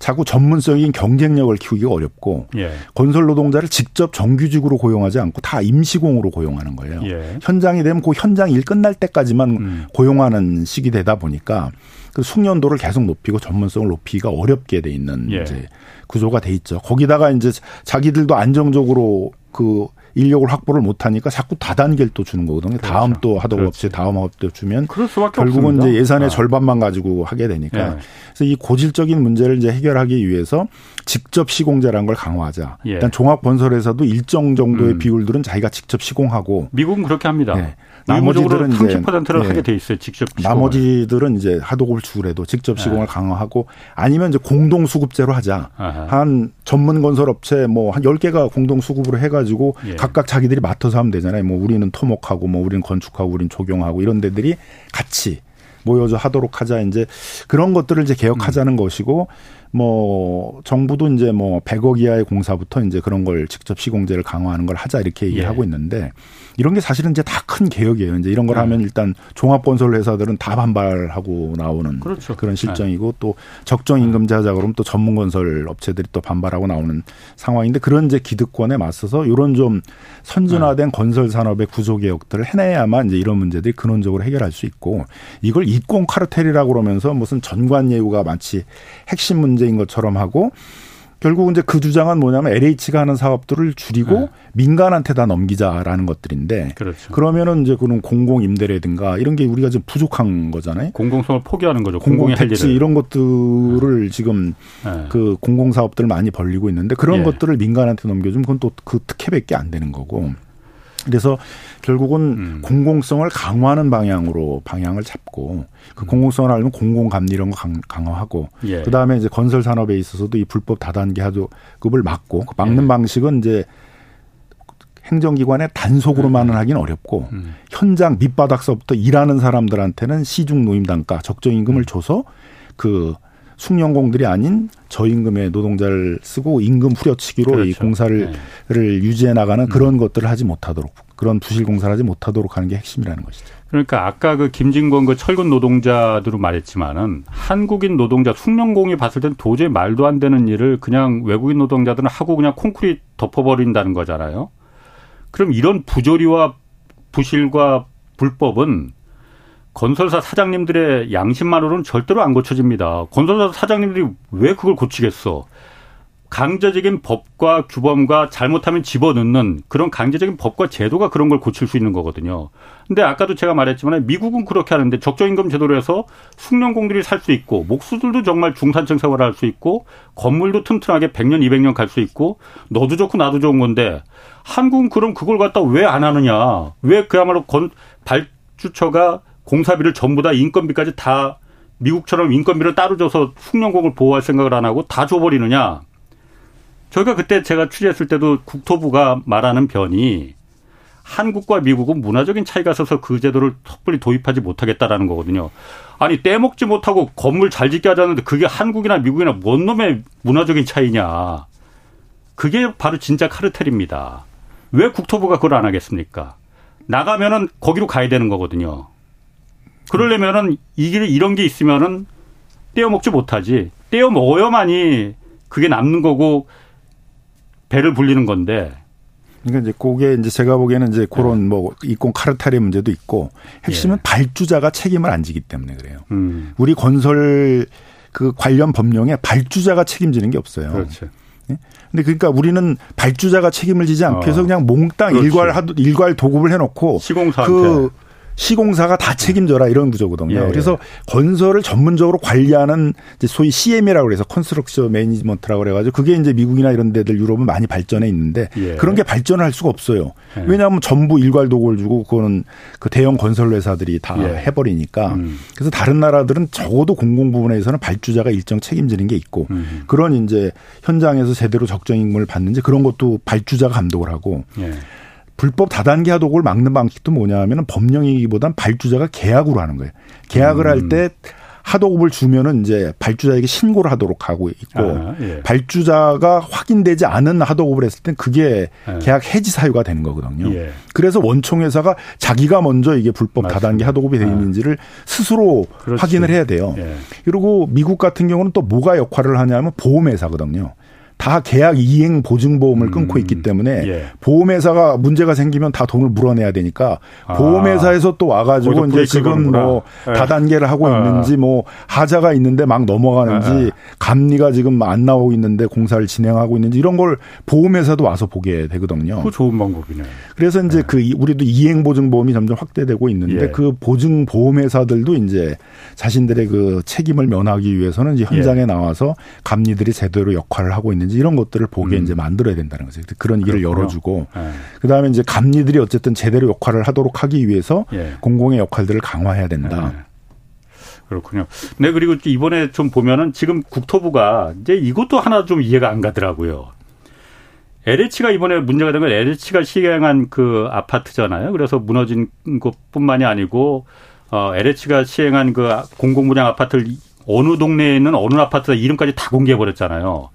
자꾸 전문적인 경쟁력을 키우기가 어렵고 예. 건설 노동자를 직접 정규직으로 고용하지 않고 다 임시공으로 고용하는 거예요. 예. 현장이 되면 그 현장 일 끝날 때까지만 음. 고용하는 시기 되다 보니까 그 숙련도를 계속 높이고 전문성을 높이기가 어렵게 돼 있는 예. 이제 구조가 돼 있죠. 거기다가 이제 자기들도 안정적으로 그 인력을 확보를 못하니까 자꾸 다단계를 또 주는 거거든요. 그렇죠. 다음 또 하도급 없이 다음 하도급 주면 그럴 수밖에 결국은 없습니다. 이제 예산의 아. 절반만 가지고 하게 되니까. 예. 그래서 이 고질적인 문제를 이제 해결하기 위해서 직접 시공제라는 걸 강화하자. 예. 일단 종합건설회사도 일정 정도의 음. 비율들은 자기가 직접 시공하고. 미국은 그렇게 합니다. 네. 나머지들은 삼십 퍼센트를 네. 하게 돼 있어요. 직접 시공을. 나머지들은 이제 하도급을 주더라도 직접 시공을 예. 강화하고 아니면 이제 공동수급제로 하자. 아하. 한 전문건설업체 뭐 한 열 개가 공동수급으로 해가지고 예. 각각 자기들이 맡아서 하면 되잖아요. 뭐 우리는 토목하고 뭐 우리는 건축하고 우리는 조경하고 이런 데들이 같이 모여서 하도록 하자. 이제 그런 것들을 이제 개혁하자는 음. 것이고 뭐 정부도 이제 뭐 백억 이하의 공사부터 이제 그런 걸 직접 시공제를 강화하는 걸 하자 이렇게 얘기하고 예. 있는데 이런 게 사실은 이제 다 큰 개혁이에요. 이제 이런 걸 음. 하면 일단 종합건설 회사들은 다 반발하고 나오는 그렇죠. 그런 실정이고 또 적정 임금제 하자 그러면 또 전문 건설 업체들이 또 반발하고 나오는 상황인데 그런 이제 기득권에 맞서서 이런 좀 선진화된 음. 건설 산업의 구조 개혁들을 해내야만 이제 이런 문제들이 근원적으로 해결할 수 있고 이걸 이권 카르텔이라고 그러면서 무슨 전관 예우가 마치 핵심 문제 인 것처럼 하고 결국 이제 그 주장은 뭐냐면 엘에이치가 하는 사업들을 줄이고 네. 민간한테 다 넘기자라는 것들인데 그렇죠. 그러면은 이제 그런 공공 임대라든가 이런 게 우리가 지금 부족한 거잖아요. 공공성을 포기하는 거죠. 공공이 할 일을 이런 것들을 네. 지금 네. 그 공공 사업들을 많이 벌리고 있는데 그런 예. 것들을 민간한테 넘겨주면 그건 또 그 특혜밖에 안 되는 거고. 그래서 결국은 음. 공공성을 강화하는 방향으로 방향을 잡고 그 공공성을 알면 공공감리 이런 거 강화하고 예. 그다음에 이제 건설 산업에 있어서도 이 불법 다단계 하도급을 막고 막는 예. 방식은 이제 행정기관의 단속으로만은 하긴 어렵고 음. 현장 밑바닥서부터 일하는 사람들한테는 시중 노임단가 적정임금을 줘서 그 숙련공들이 아닌 저임금의 노동자를 쓰고 임금 후려치기로 그렇죠. 이 공사를 네. 유지해 나가는 그런 음. 것들을 하지 못하도록 그런 부실 공사를 하지 못하도록 하는 게 핵심이라는 것이죠. 그러니까 아까 그 김진권 그 철근 노동자들로 말했지만은 한국인 노동자 숙련공이 봤을 땐 도저히 말도 안 되는 일을 그냥 외국인 노동자들은 하고 그냥 콘크리트 덮어버린다는 거잖아요. 그럼 이런 부조리와 부실과 불법은 건설사 사장님들의 양심만으로는 절대로 안 고쳐집니다. 건설사 사장님들이 왜 그걸 고치겠어? 강제적인 법과 규범과 잘못하면 집어넣는 그런 강제적인 법과 제도가 그런 걸 고칠 수 있는 거거든요. 근데 아까도 제가 말했지만 미국은 그렇게 하는데 적정임금 제도로 해서 숙련공들이 살 수 있고 목수들도 정말 중산층 생활을 할 수 있고 건물도 튼튼하게 백 년 이백 년 갈 수 있고 너도 좋고 나도 좋은 건데 한국은 그럼 그걸 갖다 왜 안 하느냐. 왜 그야말로 건, 발주처가 공사비를 전부 다 인건비까지 다 미국처럼 인건비를 따로 줘서 숙련공을 보호할 생각을 안 하고 다 줘버리느냐. 저희가 그때 제가 취재했을 때도 국토부가 말하는 변이 한국과 미국은 문화적인 차이가 있어서 그 제도를 섣불리 도입하지 못하겠다라는 거거든요. 아니 떼먹지 못하고 건물 잘 짓게 하자는데 그게 한국이나 미국이나 뭔 놈의 문화적인 차이냐. 그게 바로 진짜 카르텔입니다. 왜 국토부가 그걸 안 하겠습니까? 나가면은 거기로 가야 되는 거거든요. 그러려면은 이런 게 있으면은 떼어먹지 못하지. 떼어먹어야만이 그게 남는 거고 배를 불리는 건데. 그러니까 이제 그게 이제 제가 보기에는 이제 그런 네. 뭐 이권 카르텔의 문제도 있고 핵심은 예. 발주자가 책임을 안 지기 때문에 그래요. 음. 우리 건설 그 관련 법령에 발주자가 책임지는 게 없어요. 그렇죠. 근데 그러니까 우리는 발주자가 책임을 지지 않게 해서 그냥 몽땅 그렇지. 일괄 하도 일괄 도급을 해놓고 시공사한테. 그 시공사가 다 책임져라 이런 구조거든요. 예, 예. 그래서 건설을 전문적으로 관리하는 이제 소위 씨엠이라고 그래서 컨스트럭션 매니지먼트라고 그래가지고 그게 이제 미국이나 이런 데들 유럽은 많이 발전해 있는데 예. 그런 게 발전을 할 수가 없어요. 예. 왜냐하면 전부 일괄 도급을 주고 그거는 그 대형 건설 회사들이 다 예. 해버리니까 음. 그래서 다른 나라들은 적어도 공공 부분에서는 발주자가 일정 책임지는 게 있고 음. 그런 이제 현장에서 제대로 적정임금을 받는지 그런 것도 발주자가 감독을 하고. 예. 불법 다단계 하도급을 막는 방식도 뭐냐 하면 법령이기보단 발주자가 계약으로 하는 거예요. 계약을 음. 할 때 하도급을 주면은 이제 발주자에게 신고를 하도록 하고 있고 아, 예. 발주자가 확인되지 않은 하도급을 했을 땐 그게 예. 계약 해지 사유가 되는 거거든요. 예. 그래서 원청회사가 자기가 먼저 이게 불법 맞습니다. 다단계 하도급이 되어 있는지를 스스로 그렇지. 확인을 해야 돼요. 예. 그리고 미국 같은 경우는 또 뭐가 역할을 하냐면 보험회사거든요. 다 계약 이행 보증보험을 끊고 음, 있기 때문에 예. 보험회사가 문제가 생기면 다 돈을 물어내야 되니까 아, 보험회사에서 또 와가지고 이제 지금 뭐 예. 다단계를 하고 아. 있는지 뭐 하자가 있는데 막 넘어가는지 아. 감리가 지금 안 나오고 있는데 공사를 진행하고 있는지 이런 걸 보험회사도 와서 보게 되거든요. 그 좋은 방법이네요. 그래서 이제 예. 그 우리도 이행 보증보험이 점점 확대되고 있는데 예. 그 보증 보험회사들도 이제 자신들의 그 책임을 면하기 위해서는 이제 현장에 예. 나와서 감리들이 제대로 역할을 하고 있는. 이런 것들을 보게 음. 이제 만들어야 된다는 거죠. 그런 그렇군요. 일을 열어주고 네. 그다음에 이제 감리들이 어쨌든 제대로 역할을 하도록 하기 위해서 예. 공공의 역할들을 강화해야 된다. 네. 그렇군요. 네, 그리고 이번에 좀 보면은 지금 국토부가 이제 이것도 하나 좀 이해가 안 가더라고요. 엘에이치가 이번에 문제가 된 건 엘에이치가 시행한 그 아파트잖아요. 그래서 무너진 것뿐만이 아니고 어, 엘에이치가 시행한 그 공공분양 아파트를 어느 동네에 있는 어느 아파트다 이름까지 다 공개해 버렸잖아요.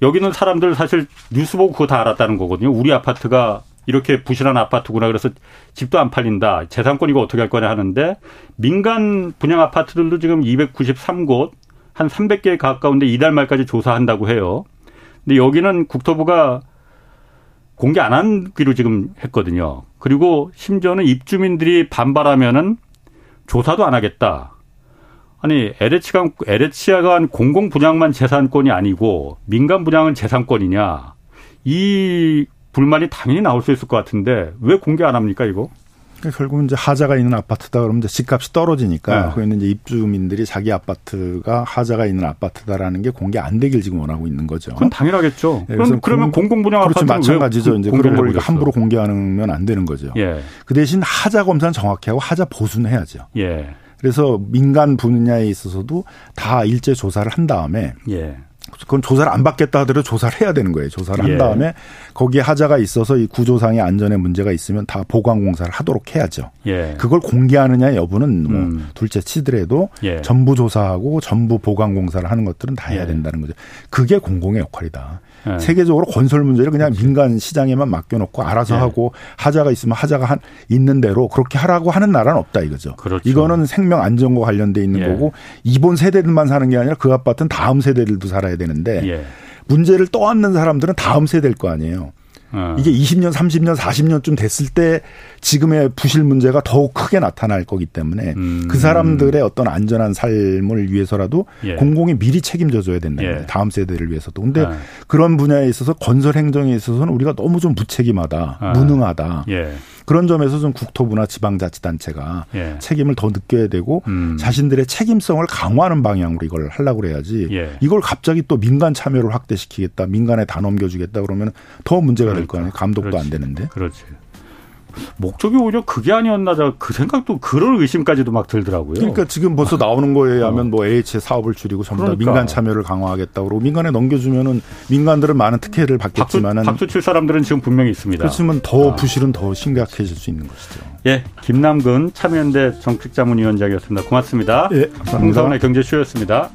여기는 사람들 사실 뉴스 보고 그거 다 알았다는 거거든요. 우리 아파트가 이렇게 부실한 아파트구나. 그래서 집도 안 팔린다. 재산권 이거 어떻게 할 거냐 하는데 민간 분양 아파트들도 지금 이백구십삼 곳 한 삼백 개 가까운데 이달 말까지 조사한다고 해요. 근데 여기는 국토부가 공개 안 하기로 지금 했거든요. 그리고 심지어는 입주민들이 반발하면은 조사도 안 하겠다. 아니 엘에이치가 엘에이치가 한 공공 분양만 재산권이 아니고 민간 분양은 재산권이냐 이 불만이 당연히 나올 수 있을 것 같은데 왜 공개 안 합니까 이거? 그러니까 결국은 이제 하자가 있는 아파트다 그러면 이제 집값이 떨어지니까 네. 거기는 이제 입주민들이 자기 아파트가 하자가 있는 아파트다라는 게 공개 안 되길 지금 원하고 있는 거죠. 그건 당연하겠죠. 네, 그럼 그러면 공공 분양 아파트 마찬가지죠. 이제 그런 걸 함부로 공개하면 안 되는 거죠. 예. 그 대신 하자 검사는 정확히 하고 하자 보수는 해야죠. 예. 그래서 민간 분야에 있어서도 다 일제 조사를 한 다음에 예. 그건 조사를 안 받겠다 하더라도 조사를 해야 되는 거예요. 조사를 예. 한 다음에 거기에 하자가 있어서 이 구조상의 안전에 문제가 있으면 다 보강공사를 하도록 해야죠. 예. 그걸 공개하느냐 여부는 뭐 음. 둘째 치더라도 예. 전부 조사하고 전부 보강공사를 하는 것들은 다 해야 예. 된다는 거죠. 그게 공공의 역할이다. 예. 세계적으로 건설 문제를 그냥 그렇지. 민간 시장에만 맡겨놓고 알아서 예. 하고 하자가 있으면 하자가 한, 있는 대로 그렇게 하라고 하는 나라는 없다 이거죠. 그렇죠. 이거는 생명 안전과 관련돼 있는 예. 거고 이번 세대들만 사는 게 아니라 그 아파트는 다음 세대들도 살아야 되는데 예. 문제를 떠안는 사람들은 다음 세대일 거 아니에요. 네. 이게 이십 년, 삼십 년, 사십 년쯤 됐을 때 지금의 부실 문제가 더욱 크게 나타날 거기 때문에 음. 그 사람들의 어떤 안전한 삶을 위해서라도 예. 공공이 미리 책임져줘야 된다. 예. 다음 세대를 위해서도. 그런데 아. 그런 분야에 있어서 건설 행정에 있어서는 우리가 너무 좀 무책임하다, 아. 무능하다. 예. 그런 점에서 좀 국토부나 지방자치단체가 예. 책임을 더 느껴야 되고 음. 자신들의 책임성을 강화하는 방향으로 이걸 하려고 해야지 예. 이걸 갑자기 또 민간 참여를 확대시키겠다. 민간에 다 넘겨주겠다. 그러면 더 문제가 그러니까. 될 거 아니에요. 감독도 그렇지. 안 되는데. 그렇지. 목적이 오히려 그게 아니었나 그 생각도 그런 의심까지도 막 들더라고요. 그러니까 지금 벌써 나오는 거에 의하면 뭐 엘에이치 사업을 줄이고 전부 그러니까. 다 민간 참여를 강화하겠다 그러고 민간에 넘겨주면은 민간들은 많은 특혜를 받겠지만은 박수, 박수 칠 사람들은 지금 분명히 있습니다. 그렇지만 더 부실은 더 심각해질 수 있는 것이죠. 예, 김남근 참여연대 정책자문위원장이었습니다. 고맙습니다. 예, 감사합니다. 홍사원의 경제쇼였습니다.